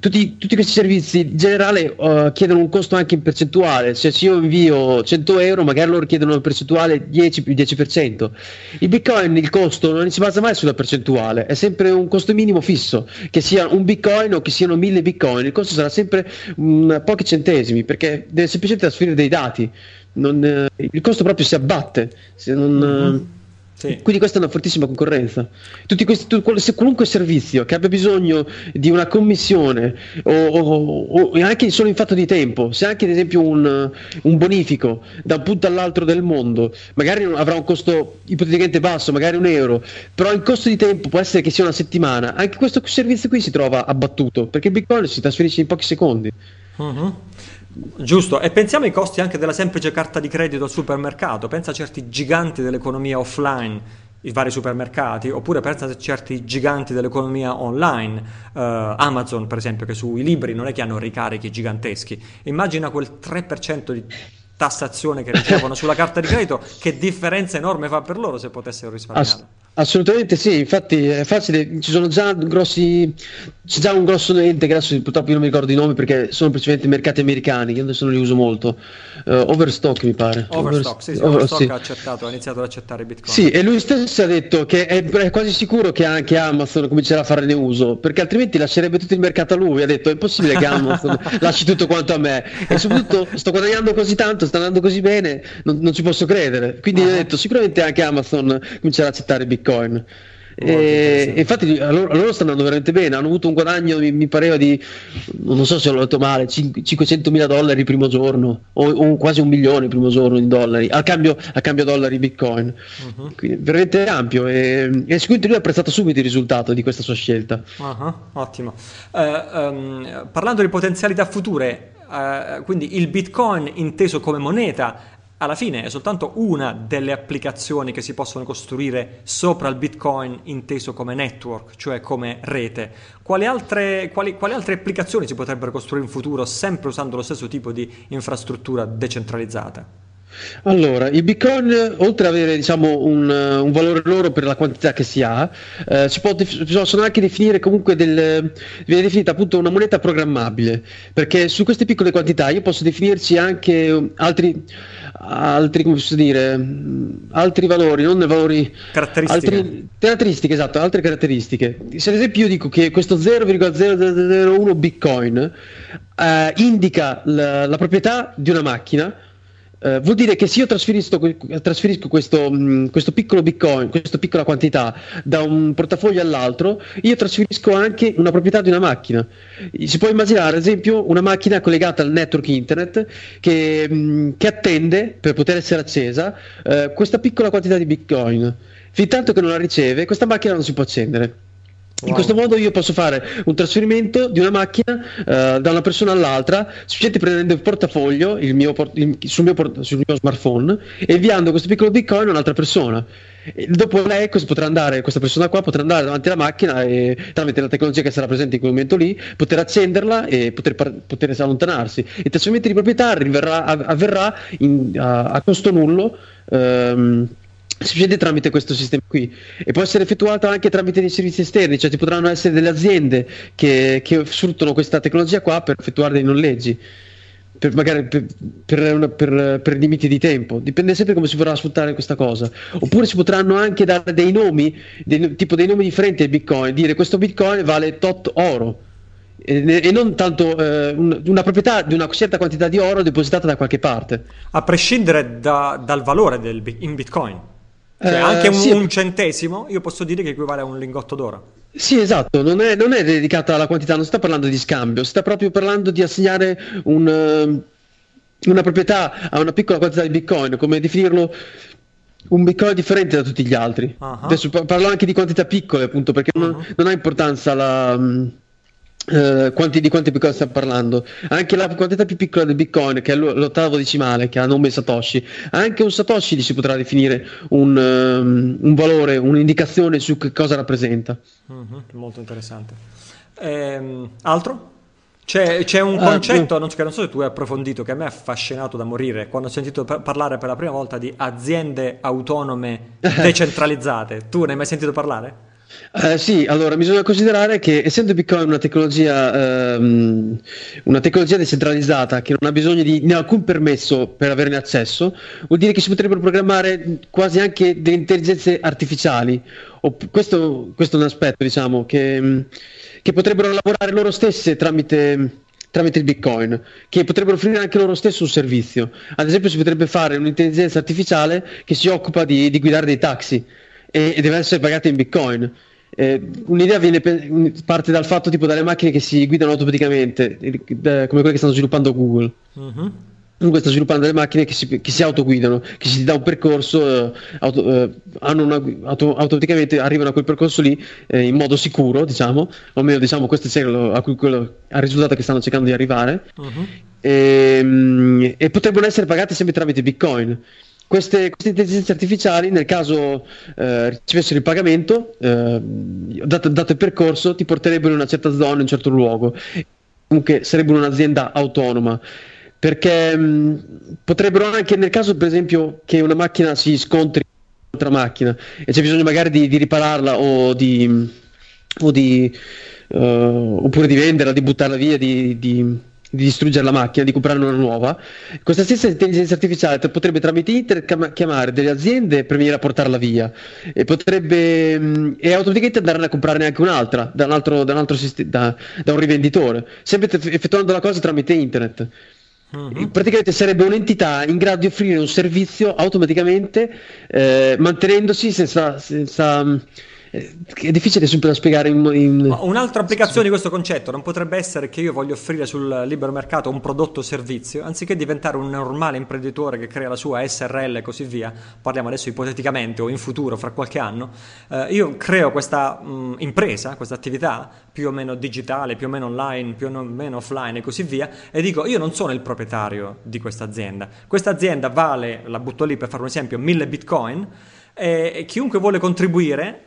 Tutti, tutti questi servizi in generale eh, chiedono un costo anche in percentuale, cioè se io invio cento euro magari loro chiedono una percentuale dieci più dieci. Il Bitcoin, il costo non si basa mai sulla percentuale, è sempre un costo minimo fisso, che sia un Bitcoin o che siano mille Bitcoin, il costo sarà sempre mh, pochi centesimi, perché deve semplicemente trasferire dei dati, non, eh, il costo proprio si abbatte, se non, mm-hmm. eh, sì. Quindi questa è una fortissima concorrenza. Tutti questi, tu, qualunque servizio che abbia bisogno di una commissione o, o, o anche solo in fatto di tempo, se anche ad esempio un, un bonifico da un punto all'altro del mondo magari avrà un costo ipoteticamente basso, magari un euro, però il costo di tempo può essere che sia una settimana, anche questo servizio qui si trova abbattuto perché il Bitcoin si trasferisce in pochi secondi. Uh-huh. Giusto, e pensiamo ai costi anche della semplice carta di credito al supermercato. Pensa a certi giganti dell'economia offline, i vari supermercati, oppure pensa a certi giganti dell'economia online, uh, Amazon per esempio, che sui libri non è che hanno ricarichi giganteschi. Immagina quel tre per cento di tassazione che ricevono sulla carta di credito, che differenza enorme fa per loro se potessero risparmiare. Ass- assolutamente sì, infatti è facile, ci sono già grossi, c'è già un grosso ente, che adesso purtroppo io non mi ricordo i nomi perché sono principalmente mercati americani, io adesso non li uso molto, uh, Overstock mi pare. Overstock, Overstock sì, sì, Overstock oh, sì. ha accettato, ha iniziato ad accettare Bitcoin. Sì, e lui stesso ha detto che è, è quasi sicuro che anche Amazon comincerà a farne uso, perché altrimenti lascerebbe tutto il mercato a lui. Ha detto è impossibile che Amazon lasci tutto quanto a me, e soprattutto sto guadagnando così tanto, sta andando così bene, non, non ci posso credere. Quindi ho detto sicuramente anche Amazon comincerà ad accettare Bitcoin. E infatti a loro, a loro stanno andando veramente bene, hanno avuto un guadagno mi, mi pareva di, non so se l'ho detto male, cinquecentomila dollari il primo giorno o, o quasi un milione il primo giorno in dollari al cambio, al cambio dollari Bitcoin. Uh-huh. Quindi veramente ampio, e, e sicuramente lui ha apprezzato subito il risultato di questa sua scelta. Uh-huh. Ottimo. Uh, um, parlando di potenzialità future, Uh, quindi il Bitcoin inteso come moneta alla fine è soltanto una delle applicazioni che si possono costruire sopra il Bitcoin inteso come network, cioè come rete. Quali altre, quali, quali altre applicazioni si potrebbero costruire in futuro sempre usando lo stesso tipo di infrastruttura decentralizzata? Allora, il Bitcoin, oltre ad avere diciamo un, un valore loro per la quantità che si ha, eh, si può def- possono anche definire comunque del, viene definita appunto una moneta programmabile, perché su queste piccole quantità io posso definirci anche altri, altri come posso dire, altri valori, non valori, caratteristiche, altri, caratteristiche esatto, altre caratteristiche. Se ad esempio io dico che questo zero virgola zero zero uno Bitcoin eh, indica la, la proprietà di una macchina, Uh, vuol dire che se io trasferisco, trasferisco questo, mh, questo piccolo Bitcoin, questa piccola quantità da un portafoglio all'altro, io trasferisco anche una proprietà di una macchina. Si può immaginare ad esempio una macchina collegata al network internet che, mh, che attende per poter essere accesa uh, questa piccola quantità di Bitcoin. Fintanto che non la riceve, questa macchina non si può accendere. Wow. In questo modo io posso fare un trasferimento di una macchina uh, da una persona all'altra, semplicemente prendendo il portafoglio il mio port- il, sul, mio port- sul mio smartphone e inviando questo piccolo Bitcoin a un'altra persona. E dopo lei potrà andare, questa persona qua potrà andare davanti alla macchina e tramite la tecnologia che sarà presente in quel momento lì poter accenderla e poter, par- poter allontanarsi. Il trasferimento di proprietà riverrà, av- avverrà in, a, a costo nullo. Um, Si scende tramite questo sistema qui, e può essere effettuata anche tramite dei servizi esterni, cioè ci potranno essere delle aziende che, che sfruttano questa tecnologia qua per effettuare dei noleggi. per, magari per, per, una, per, per limiti di tempo, dipende sempre come si vorrà sfruttare questa cosa. Oppure si potranno anche dare dei nomi, dei, tipo dei nomi differenti ai bitcoin, dire questo bitcoin vale tot oro, e, e non tanto eh, un, una proprietà di una certa quantità di oro depositata da qualche parte, a prescindere da, dal valore del, in bitcoin. Cioè anche un, sì, un centesimo io posso dire che equivale a un lingotto d'oro. Sì, esatto, non è, non è dedicata alla quantità, non sta parlando di scambio, sta proprio parlando di assegnare un, una proprietà a una piccola quantità di bitcoin, come definirlo un bitcoin differente da tutti gli altri. Uh-huh. Adesso parlo anche di quantità piccole, appunto, perché uh-huh. non, non ha importanza la... Uh, quanti, di quanti bitcoin stiamo parlando. Anche la quantità più piccola del bitcoin, che è l'ottavo decimale, che ha nome Satoshi, anche un Satoshi gli si potrà definire un, um, un valore, un'indicazione su che cosa rappresenta. Mm-hmm, molto interessante. Ehm, altro? C'è, c'è un concetto, ah, non so, che non so se tu hai approfondito, che a me ha affascinato da morire quando ho sentito parlare per la prima volta di aziende autonome decentralizzate. Tu ne hai mai sentito parlare? Uh, sì, allora bisogna considerare che, essendo Bitcoin una tecnologia um, una tecnologia decentralizzata che non ha bisogno di né alcun permesso per averne accesso, vuol dire che si potrebbero programmare quasi anche delle intelligenze artificiali. O, questo, questo è un aspetto, diciamo, che, che potrebbero lavorare loro stesse tramite... tramite il bitcoin, che potrebbero offrire anche loro stesso un servizio. Ad esempio, si potrebbe fare un'intelligenza artificiale che si occupa di, di guidare dei taxi e deve essere pagata in bitcoin. Eh, un'idea viene, parte dal fatto tipo dalle macchine che si guidano automaticamente, eh, come quelle che stanno sviluppando Google. Uh-huh. Google sta sviluppando delle macchine che si, che si autoguidano, che si dà un percorso, eh, auto, eh, hanno una, auto, automaticamente arrivano a quel percorso lì, eh, in modo sicuro, diciamo, o almeno diciamo questo è quello, a cui quello, al risultato che stanno cercando di arrivare. Uh-huh. e, e potrebbero essere pagate sempre tramite bitcoin. Queste, queste intelligenze artificiali, nel caso eh, ricevessero il pagamento, eh, dato, dato il percorso, ti porterebbero in una certa zona, in un certo luogo. Comunque sarebbero un'azienda autonoma, perché mh, potrebbero anche, nel caso per esempio che una macchina si scontri con un'altra macchina e c'è bisogno magari di, di ripararla o di, o di uh, oppure di venderla, di buttarla via, di... di di distruggere la macchina, di comprarne una nuova, questa stessa intelligenza artificiale potrebbe tramite internet chiamare delle aziende per venire a portarla via e potrebbe e automaticamente andare a comprarne anche un'altra da un altro, da un, altro sistema, da, da un rivenditore, sempre effettuando la cosa tramite internet. Mm-hmm. Praticamente sarebbe un'entità in grado di offrire un servizio automaticamente, eh, mantenendosi senza... senza è difficile sempre da spiegare in, in... Un'altra applicazione di questo concetto non potrebbe essere che io voglio offrire sul libero mercato un prodotto o servizio, anziché diventare un normale imprenditore che crea la sua S R L e così via, parliamo adesso ipoteticamente o in futuro, fra qualche anno, eh, io creo questa mh, impresa, questa attività più o meno digitale, più o meno online, più o meno offline e così via, e dico io non sono il proprietario di questa azienda, questa azienda vale, la butto lì per fare un esempio, mille bitcoin, e, e chiunque vuole contribuire,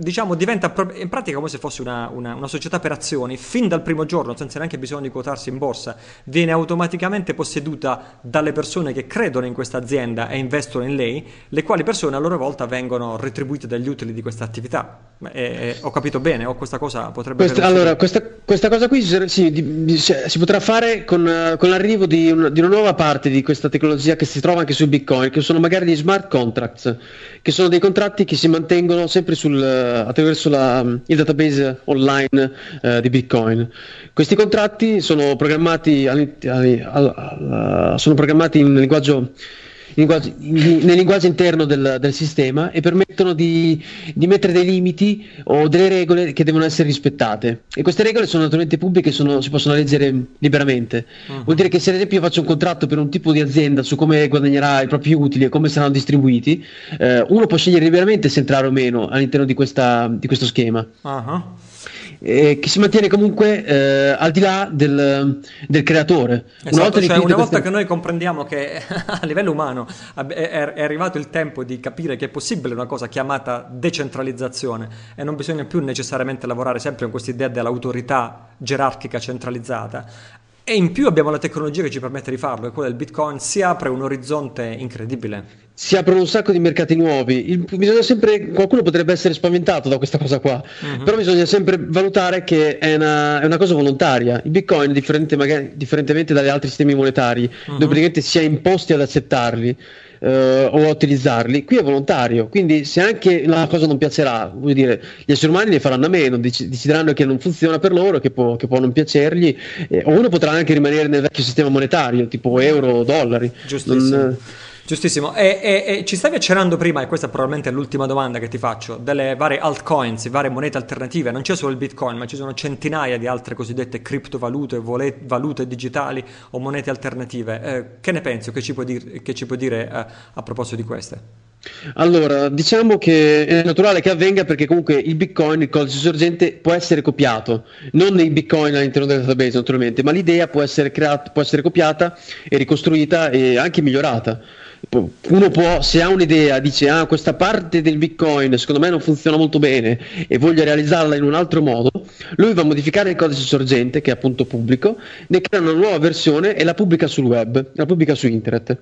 diciamo, diventa in pratica come se fosse una, una, una società per azioni, fin dal primo giorno, senza neanche bisogno di quotarsi in borsa, viene automaticamente posseduta dalle persone che credono in questa azienda e investono in lei, le quali persone a loro volta vengono retribuite dagli utili di questa attività. E, e, ho capito bene? O questa cosa potrebbe questa, allora, questa, questa cosa qui si, si, si potrà fare con, con l'arrivo di, un, di una nuova parte di questa tecnologia che si trova anche sul Bitcoin, che sono magari gli smart contracts, che sono dei contratti che si mantengono sempre sul attraverso la, il database online eh, di Bitcoin. Questi contratti sono programmati, all, all, all, all, sono programmati in linguaggio, in linguaggio in, nel linguaggio interno del, del sistema e permettono di, di mettere dei limiti o delle regole che devono essere rispettate. E queste regole sono naturalmente pubbliche, sono, si possono leggere liberamente. Uh-huh. Vuol dire che se ad esempio io faccio un contratto per un tipo di azienda su come guadagnerà i propri utili e come saranno distribuiti, eh, uno può scegliere liberamente se entrare o meno all'interno di, questa, di questo schema. Uh-huh. Eh, che si mantiene comunque eh, al di là del, del creatore. Esatto, una volta, cioè, una volta queste... che noi comprendiamo che a livello umano è, è arrivato il tempo di capire che è possibile una cosa chiamata decentralizzazione e non bisogna più necessariamente lavorare sempre con questa idea dell'autorità gerarchica centralizzata, E in più abbiamo la tecnologia che ci permette di farlo, e quella del Bitcoin. Si apre un orizzonte incredibile. Si aprono un sacco di mercati nuovi. Il, bisogna sempre, qualcuno potrebbe essere spaventato da questa cosa qua, mm-hmm. però bisogna sempre valutare che è una, è una cosa volontaria. Il Bitcoin, differente magari, differentemente dagli altri sistemi monetari, mm-hmm. dove praticamente si è imposti ad accettarli eh, o a utilizzarli, qui è volontario. Quindi se anche una cosa non piacerà, vuol dire, gli esseri umani ne faranno a meno, dec- decideranno che non funziona per loro, che può, che può non piacergli, eh, o uno potrà anche rimanere nel vecchio sistema monetario, tipo euro o dollari. Giustissimo. Non, Giustissimo, e, e, e ci stavi accennando prima, e questa probabilmente è l'ultima domanda che ti faccio, delle varie altcoins, varie monete alternative. Non c'è solo il Bitcoin, ma ci sono centinaia di altre cosiddette criptovalute, valute digitali o monete alternative. Eh, che ne pensi? Che ci puoi dire, che ci puoi dire eh, a proposito di queste? Allora, diciamo che è naturale che avvenga, perché comunque il Bitcoin, il codice sorgente, può essere copiato, non nei Bitcoin all'interno del database naturalmente, ma l'idea può essere creata, può essere copiata e ricostruita e anche migliorata. Uno può, se ha un'idea, dice ah, questa parte del Bitcoin secondo me non funziona molto bene e voglio realizzarla in un altro modo, lui va a modificare il codice sorgente, che è appunto pubblico, ne crea una nuova versione e la pubblica sul web, la pubblica su internet.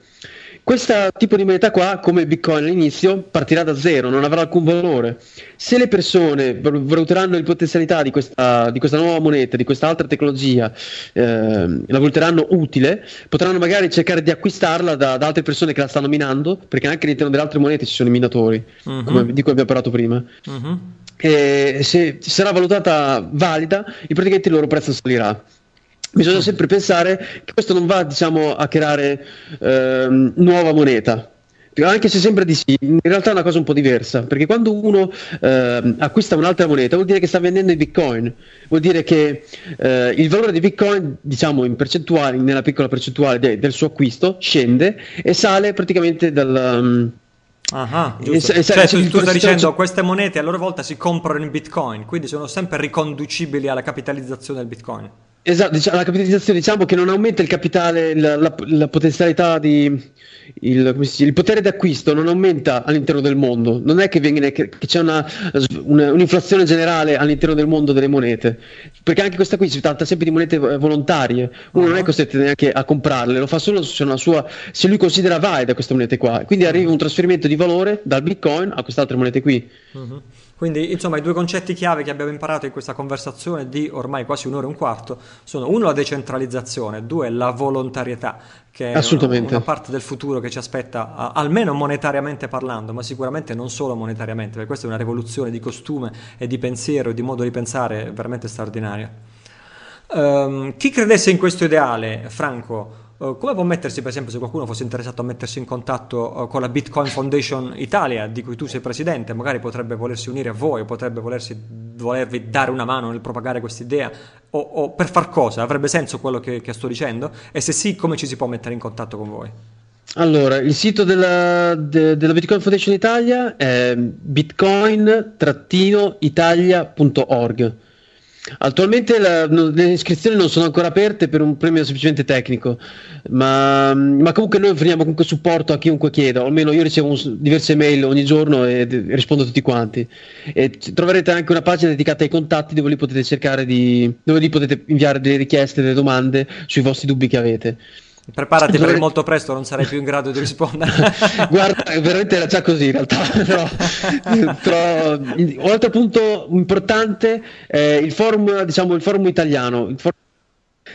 Questo tipo di moneta qua, come Bitcoin all'inizio, partirà da zero, non avrà alcun valore. Se le persone valuteranno le potenzialità di questa, di questa nuova moneta, di questa altra tecnologia, eh, la valuteranno utile, potranno magari cercare di acquistarla da, da altre persone che la stanno minando, perché anche all'interno delle altre monete ci sono i minatori, uh-huh. come, di cui abbiamo parlato prima. Uh-huh. E se sarà valutata valida, praticamente il loro prezzo salirà. Bisogna sempre pensare che questo non va, diciamo, a creare ehm, nuova moneta, anche se sembra di sì, in realtà è una cosa un po' diversa, perché quando uno eh, acquista un'altra moneta vuol dire che sta vendendo i Bitcoin, vuol dire che eh, il valore di Bitcoin, diciamo in percentuale, nella piccola percentuale de- del suo acquisto, scende e sale praticamente dal... Um, Ah, giusto. E, e, cioè, tu, tu stai dicendo queste monete a loro volta si comprano in Bitcoin, quindi sono sempre riconducibili alla capitalizzazione del Bitcoin. Esatto, diciamo, la capitalizzazione, diciamo che non aumenta il capitale, la, la, la potenzialità di il, come si dice, il potere d'acquisto non aumenta all'interno del mondo, non è che, viene, che c'è una, una, un'inflazione generale all'interno del mondo delle monete, perché anche questa qui si tratta sempre di monete volontarie, uno uh-huh. non è costretto neanche a comprarle, lo fa solo se, una sua, se lui considera valida queste monete qua, quindi uh-huh. arriva un trasferimento di valore dal Bitcoin a queste altre monete qui. Uh-huh. Quindi insomma i due concetti chiave che abbiamo imparato in questa conversazione di ormai quasi un'ora e un quarto sono: uno, la decentralizzazione; due, la volontarietà, che è una, una parte del futuro che ci aspetta, a, almeno monetariamente parlando, ma sicuramente non solo monetariamente, perché questa è una rivoluzione di costume e di pensiero e di modo di pensare veramente straordinaria. Um, chi credesse in questo ideale, Franco, Uh, come può mettersi, per esempio, se qualcuno fosse interessato a mettersi in contatto uh, con la Bitcoin Foundation Italia, di cui tu sei presidente, magari potrebbe volersi unire a voi, potrebbe volersi, volervi dare una mano nel propagare quest'idea, o, o per far cosa? Avrebbe senso quello che, che sto dicendo? E se sì, come ci si può mettere in contatto con voi? Allora, il sito della, de, della Bitcoin Foundation Italia è bitcoin italia punto org. Attualmente la, le iscrizioni non sono ancora aperte per un premio semplicemente tecnico, ma, ma comunque noi offriamo comunque supporto a chiunque chieda, o almeno io ricevo un, diverse mail ogni giorno e d- rispondo a tutti quanti, e troverete anche una pagina dedicata ai contatti dove li potete cercare di, dove lì potete inviare delle richieste, delle domande sui vostri dubbi che avete. Preparati, perché molto presto non sarai più in grado di rispondere. Guarda, veramente era già così in realtà. Però, però, un altro punto importante è il forum, diciamo il forum italiano. Il forum,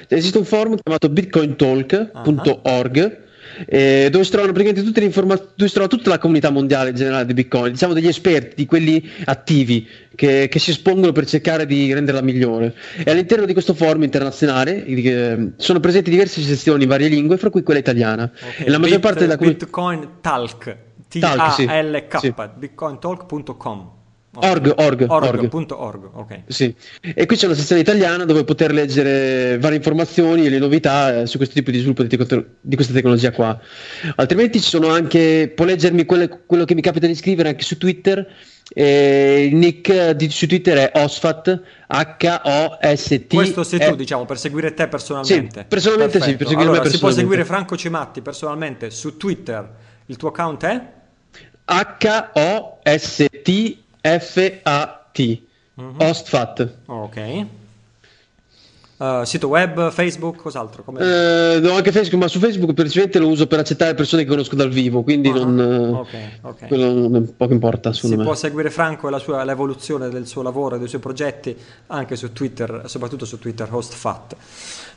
esiste un forum chiamato bitcoin talk punto org, eh, dove si trovano praticamente tutte le informazioni, dove si trova tutta la comunità mondiale in generale di Bitcoin, diciamo degli esperti, di quelli attivi che, che si espongono per cercare di renderla migliore. E all'interno di questo forum internazionale eh, sono presenti diverse sezioni in varie lingue, fra cui quella italiana. Okay. E la maggior Bit, parte della comunità Bitcoin Talk, T A L K, sì. bitcoin talk punto com. Okay. Org, org, org. org. org. Okay. Sì. E qui c'è una sezione italiana dove poter leggere varie informazioni e le novità eh, su questo tipo di sviluppo di, te- di questa tecnologia qua. Altrimenti ci sono anche, può leggermi quelle, quello che mi capita di scrivere anche su Twitter. Eh, il nick di, su Twitter è Osfat, H O S T. Questo sei tu, diciamo, per seguire te personalmente. Sì, personalmente. Perfetto. Sì, per seguire allora, me personalmente. Si può seguire Franco Cimatti personalmente su Twitter. Il tuo account è? H O S T F A T. Mm-hmm. Ostfat. Ok. Uh, sito web, Facebook, cos'altro? Eh, no, anche Facebook, ma su Facebook principalmente lo uso per accettare persone che conosco dal vivo, quindi uh-huh. non, okay, okay. quello non poco importa. Si me. Può seguire Franco e la sua, l'evoluzione del suo lavoro e dei suoi progetti anche su Twitter, soprattutto su Twitter HostFat.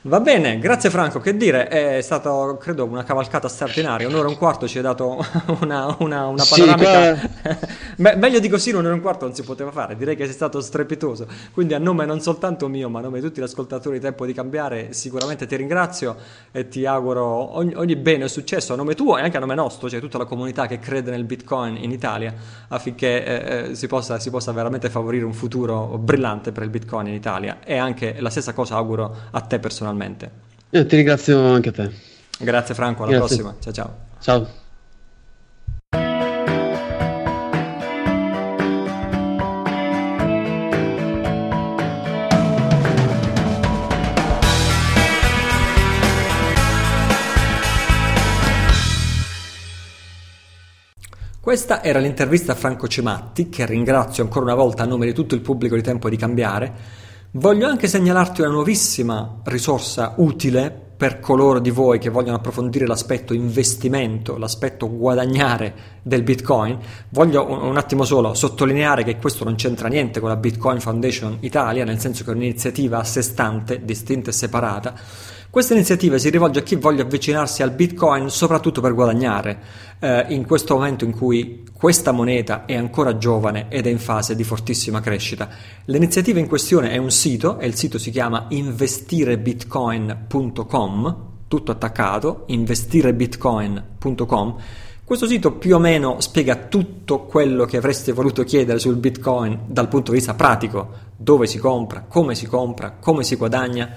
Va bene, grazie Franco, che dire, è stata credo una cavalcata straordinaria, un'ora e un quarto ci hai dato una, una, una panoramica, sì, qua... Me- meglio di così un'ora e un quarto non si poteva fare, direi che sei stato strepitoso, quindi a nome non soltanto mio ma a nome di tutti gli ascoltatori di Tempo di Cambiare sicuramente ti ringrazio e ti auguro ogni, ogni bene e successo a nome tuo e anche a nome nostro, cioè tutta la comunità che crede nel Bitcoin in Italia affinché eh, si, possa, si possa veramente favorire un futuro brillante per il Bitcoin in Italia, e anche la stessa cosa auguro a te personalmente. Eh, ti ringrazio anche a te. Grazie Franco, alla Grazie. prossima. Ciao ciao. Ciao. Questa era l'intervista a Franco Cimatti, che ringrazio ancora una volta a nome di tutto il pubblico di Tempo di Cambiare. Voglio anche segnalarti una nuovissima risorsa utile per coloro di voi che vogliono approfondire l'aspetto investimento, l'aspetto guadagnare del Bitcoin. Voglio un attimo solo sottolineare che questo non c'entra niente con la Bitcoin Foundation Italia, nel senso che è un'iniziativa a sé stante, distinta e separata. Questa iniziativa si rivolge a chi voglia avvicinarsi al Bitcoin soprattutto per guadagnare, eh, in questo momento in cui questa moneta è ancora giovane ed è in fase di fortissima crescita. L'iniziativa in questione è un sito, e il sito si chiama investire bitcoin punto com, tutto attaccato, investire bitcoin punto com. Questo sito più o meno spiega tutto quello che avreste voluto chiedere sul Bitcoin dal punto di vista pratico, dove si compra, come si compra, come si guadagna.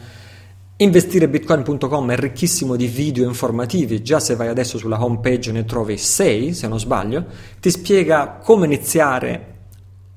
investire bitcoin punto com è ricchissimo di video informativi, già se vai adesso sulla home page ne trovi sei se non sbaglio, ti spiega come iniziare,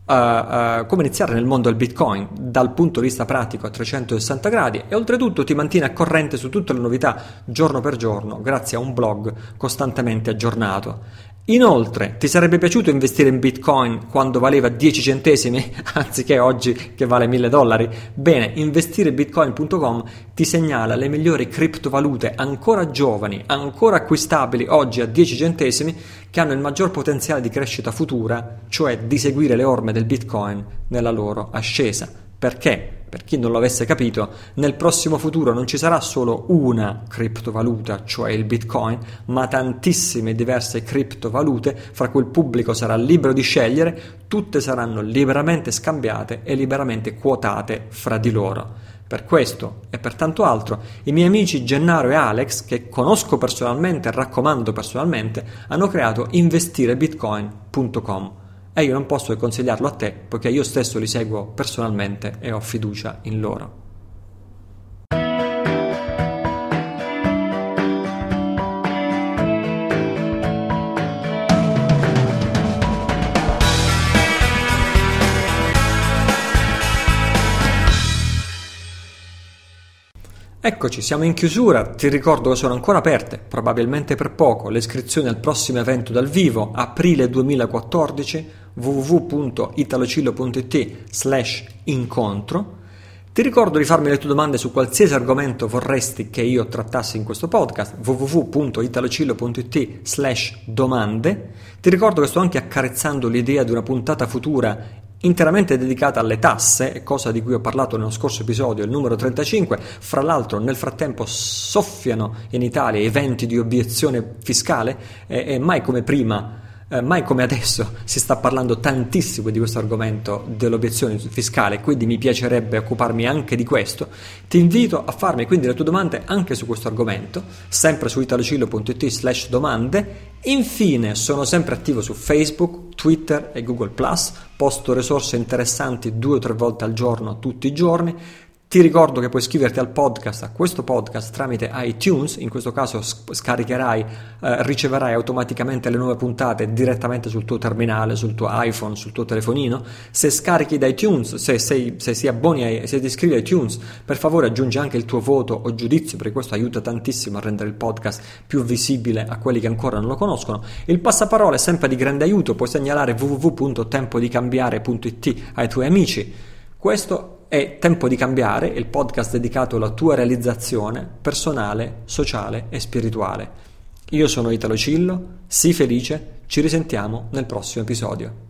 uh, uh, come iniziare nel mondo del Bitcoin dal punto di vista pratico a trecentosessanta gradi, e oltretutto ti mantiene a corrente su tutte le novità giorno per giorno grazie a un blog costantemente aggiornato. Inoltre, ti sarebbe piaciuto investire in Bitcoin quando valeva dieci centesimi anziché oggi che vale mille dollari? Bene, investire bitcoin punto com ti segnala le migliori criptovalute ancora giovani, ancora acquistabili oggi a dieci centesimi, che hanno il maggior potenziale di crescita futura, cioè di seguire le orme del Bitcoin nella loro ascesa. Perché? Per chi non l'avesse capito, nel prossimo futuro non ci sarà solo una criptovaluta, cioè il Bitcoin, ma tantissime diverse criptovalute, fra cui il pubblico sarà libero di scegliere, tutte saranno liberamente scambiate e liberamente quotate fra di loro. Per questo e per tanto altro, i miei amici Gennaro e Alex, che conosco personalmente e raccomando personalmente, hanno creato investire bitcoin punto com. E io non posso che consigliarlo a te, poiché io stesso li seguo personalmente e ho fiducia in loro. Eccoci, siamo in chiusura, ti ricordo che sono ancora aperte, probabilmente per poco, le iscrizioni al prossimo evento dal vivo, aprile duemilaquattordici, www punto italocillo punto it slash incontro. Ti ricordo di farmi le tue domande su qualsiasi argomento vorresti che io trattassi in questo podcast, www punto italocillo punto it slash domande. Ti ricordo che sto anche accarezzando l'idea di una puntata futura interamente dedicata alle tasse, cosa di cui ho parlato nello scorso episodio, il numero trentacinque. Fra l'altro nel frattempo soffiano in Italia i venti di obiezione fiscale e, e mai come prima, eh, mai come adesso si sta parlando tantissimo di questo argomento dell'obiezione fiscale, quindi mi piacerebbe occuparmi anche di questo. Ti invito a farmi quindi le tue domande anche su questo argomento, sempre su italocillo punto it slash domande. Infine, sono sempre attivo su Facebook, Twitter e Google plus, posto risorse interessanti due o tre volte al giorno, tutti i giorni. Ti ricordo che puoi iscriverti al podcast, a questo podcast, tramite iTunes, in questo caso scaricherai, eh, riceverai automaticamente le nuove puntate direttamente sul tuo terminale, sul tuo iPhone, sul tuo telefonino. Se scarichi da iTunes, se, se, se, se abboni, ai, se ti iscrivi a iTunes, per favore aggiungi anche il tuo voto o giudizio, perché questo aiuta tantissimo a rendere il podcast più visibile a quelli che ancora non lo conoscono. Il passaparola è sempre di grande aiuto, puoi segnalare www punto tempo di cambiare punto it ai tuoi amici. Questo è Tempo di Cambiare, il podcast dedicato alla tua realizzazione personale, sociale e spirituale. Io sono Italo Cillo, sii felice, ci risentiamo nel prossimo episodio.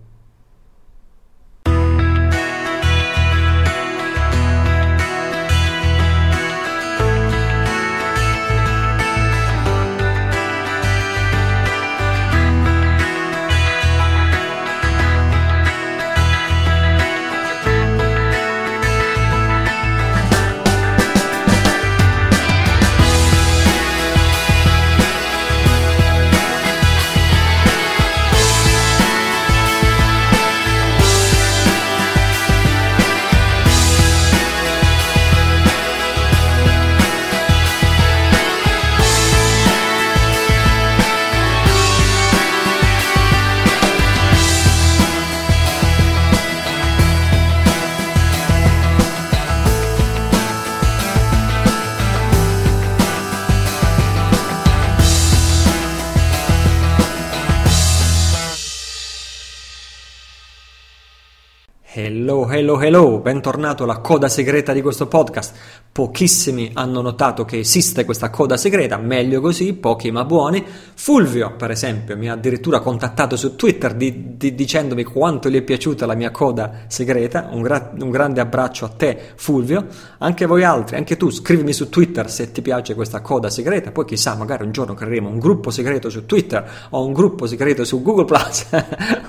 Hello, hello, hello, bentornato alla coda segreta di questo podcast. Pochissimi hanno notato che esiste questa coda segreta, meglio così, pochi ma buoni. Fulvio, per esempio, mi ha addirittura contattato su Twitter di, di, dicendomi quanto gli è piaciuta la mia coda segreta. Un, gra- un grande abbraccio a te, Fulvio. Anche voi altri, anche tu, scrivimi su Twitter se ti piace questa coda segreta. Poi chissà, magari un giorno creeremo un gruppo segreto su Twitter, o un gruppo segreto su Google Plus,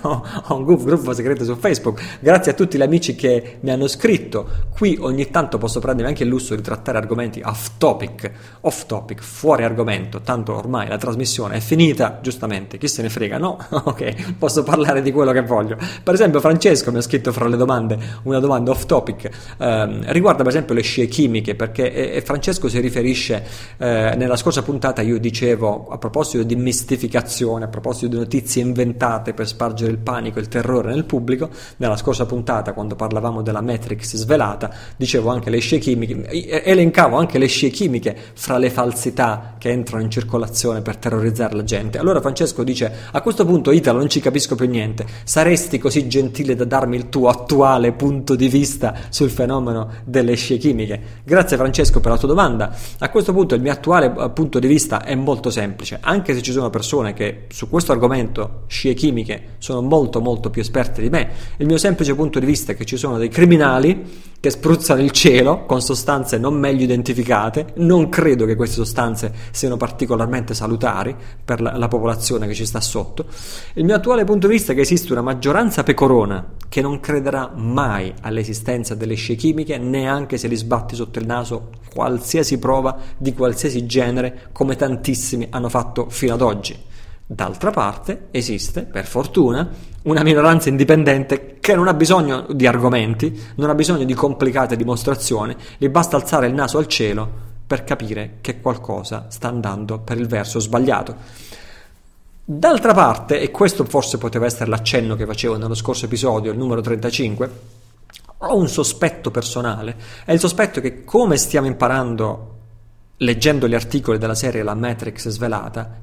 o, o un gruppo segreto su Facebook. Grazie a tutti gli amici che mi hanno scritto. Qui ogni tanto posso prendermi anche il lusso di trattare argomenti off topic, off topic, fuori argomento, tanto ormai la trasmissione è finita, giustamente, chi se ne frega, no? Ok, posso parlare di quello che voglio. Per esempio Francesco mi ha scritto fra le domande una domanda off topic, ehm, riguarda per esempio le scie chimiche, perché e, e Francesco si riferisce, eh, nella scorsa puntata io dicevo a proposito di mistificazione, a proposito di notizie inventate per spargere il panico e il terrore nel pubblico, nella scorsa puntata quando parlavamo della Matrix svelata, dicevo anche le scie chimiche, elencavo anche le scie chimiche fra le falsità che entrano in circolazione per terrorizzare la gente. Allora Francesco dice: a questo punto, Italo, non ci capisco più niente, saresti così gentile da darmi il tuo attuale punto di vista sul fenomeno delle scie chimiche? Grazie Francesco per la tua domanda. A questo punto il mio attuale punto di vista è molto semplice, anche se ci sono persone che su questo argomento, scie chimiche, sono molto molto più esperte di me. Il mio semplice punto di vista che ci sono dei criminali che spruzzano il cielo con sostanze non meglio identificate. Non credo che queste sostanze siano particolarmente salutari per la, la popolazione che ci sta sotto. Il mio attuale punto di vista è che esiste una maggioranza pecorona che non crederà mai all'esistenza delle scie chimiche, neanche se li sbatti sotto il naso qualsiasi prova di qualsiasi genere, come tantissimi hanno fatto fino ad oggi. D'altra parte esiste, per fortuna, una minoranza indipendente che non ha bisogno di argomenti, non ha bisogno di complicate dimostrazioni, gli basta alzare il naso al cielo per capire che qualcosa sta andando per il verso sbagliato. D'altra parte, e questo forse poteva essere l'accenno che facevo nello scorso episodio, il numero trentacinque, ho un sospetto personale, è il sospetto che, come stiamo imparando leggendo gli articoli della serie La Matrix svelata,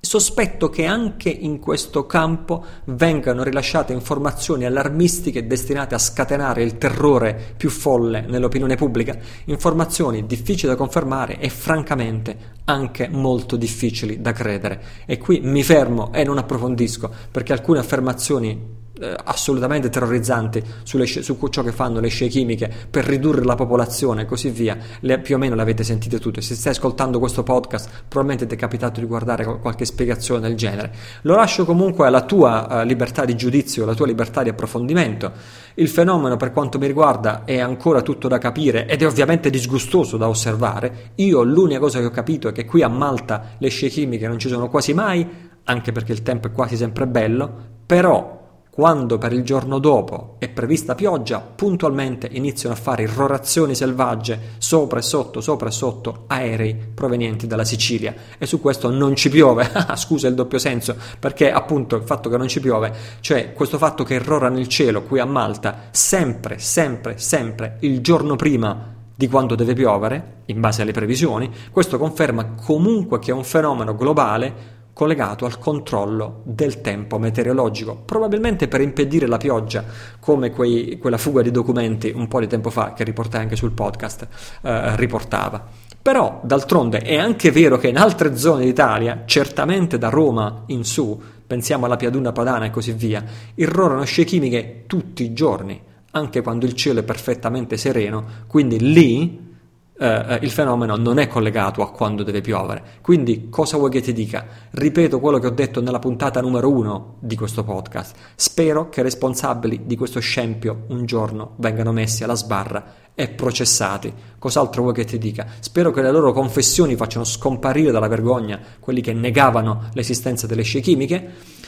sospetto che anche in questo campo vengano rilasciate informazioni allarmistiche destinate a scatenare il terrore più folle nell'opinione pubblica, informazioni difficili da confermare e francamente anche molto difficili da credere. E qui mi fermo e non approfondisco, perché alcune affermazioni assolutamente terrorizzanti sulle, su ciò che fanno le scie chimiche per ridurre la popolazione e così via, le, più o meno le avete sentite tutte. Se stai ascoltando questo podcast probabilmente ti è capitato di guardare qualche spiegazione del genere. Lo lascio comunque alla tua uh, libertà di giudizio, alla tua libertà di approfondimento. Il fenomeno, per quanto mi riguarda, è ancora tutto da capire ed è ovviamente disgustoso da osservare. Io l'unica cosa che ho capito è che qui a Malta le scie chimiche non ci sono quasi mai, anche perché il tempo è quasi sempre bello, però quando per il giorno dopo è prevista pioggia, puntualmente iniziano a fare irrorazioni selvagge sopra e sotto, sopra e sotto aerei provenienti dalla Sicilia. E su questo non ci piove, scusa il doppio senso, perché appunto il fatto che non ci piove, cioè questo fatto che irrora nel cielo qui a Malta sempre, sempre, sempre il giorno prima di quando deve piovere, in base alle previsioni, questo conferma comunque che è un fenomeno globale collegato al controllo del tempo meteorologico, probabilmente per impedire la pioggia, come quei, quella fuga di documenti un po' di tempo fa che riportai anche sul podcast eh, riportava. Però d'altronde è anche vero che in altre zone d'Italia, certamente da Roma in su, pensiamo alla Piaduna Padana e così via, irrorano scie chimiche tutti i giorni, anche quando il cielo è perfettamente sereno, quindi lì Uh, il fenomeno non è collegato a quando deve piovere. Quindi cosa vuoi che ti dica? Ripeto quello che ho detto nella puntata numero uno di questo podcast. Spero che i responsabili di questo scempio un giorno vengano messi alla sbarra e processati. Cos'altro vuoi che ti dica? Spero che le loro confessioni facciano scomparire dalla vergogna quelli che negavano l'esistenza delle scie chimiche.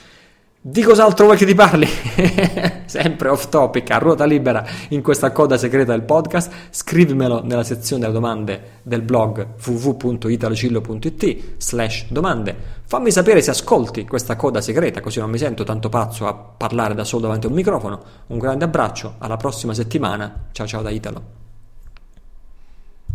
Di cos'altro vuoi che ti parli? Sempre off topic, a ruota libera in questa coda segreta del podcast. Scrivimelo nella sezione delle domande del blog w w w punto italocillo punto i t slash domande. Fammi sapere se ascolti questa coda segreta, così non mi sento tanto pazzo a parlare da solo davanti a un microfono. Un grande abbraccio, alla prossima settimana. Ciao ciao da Italo.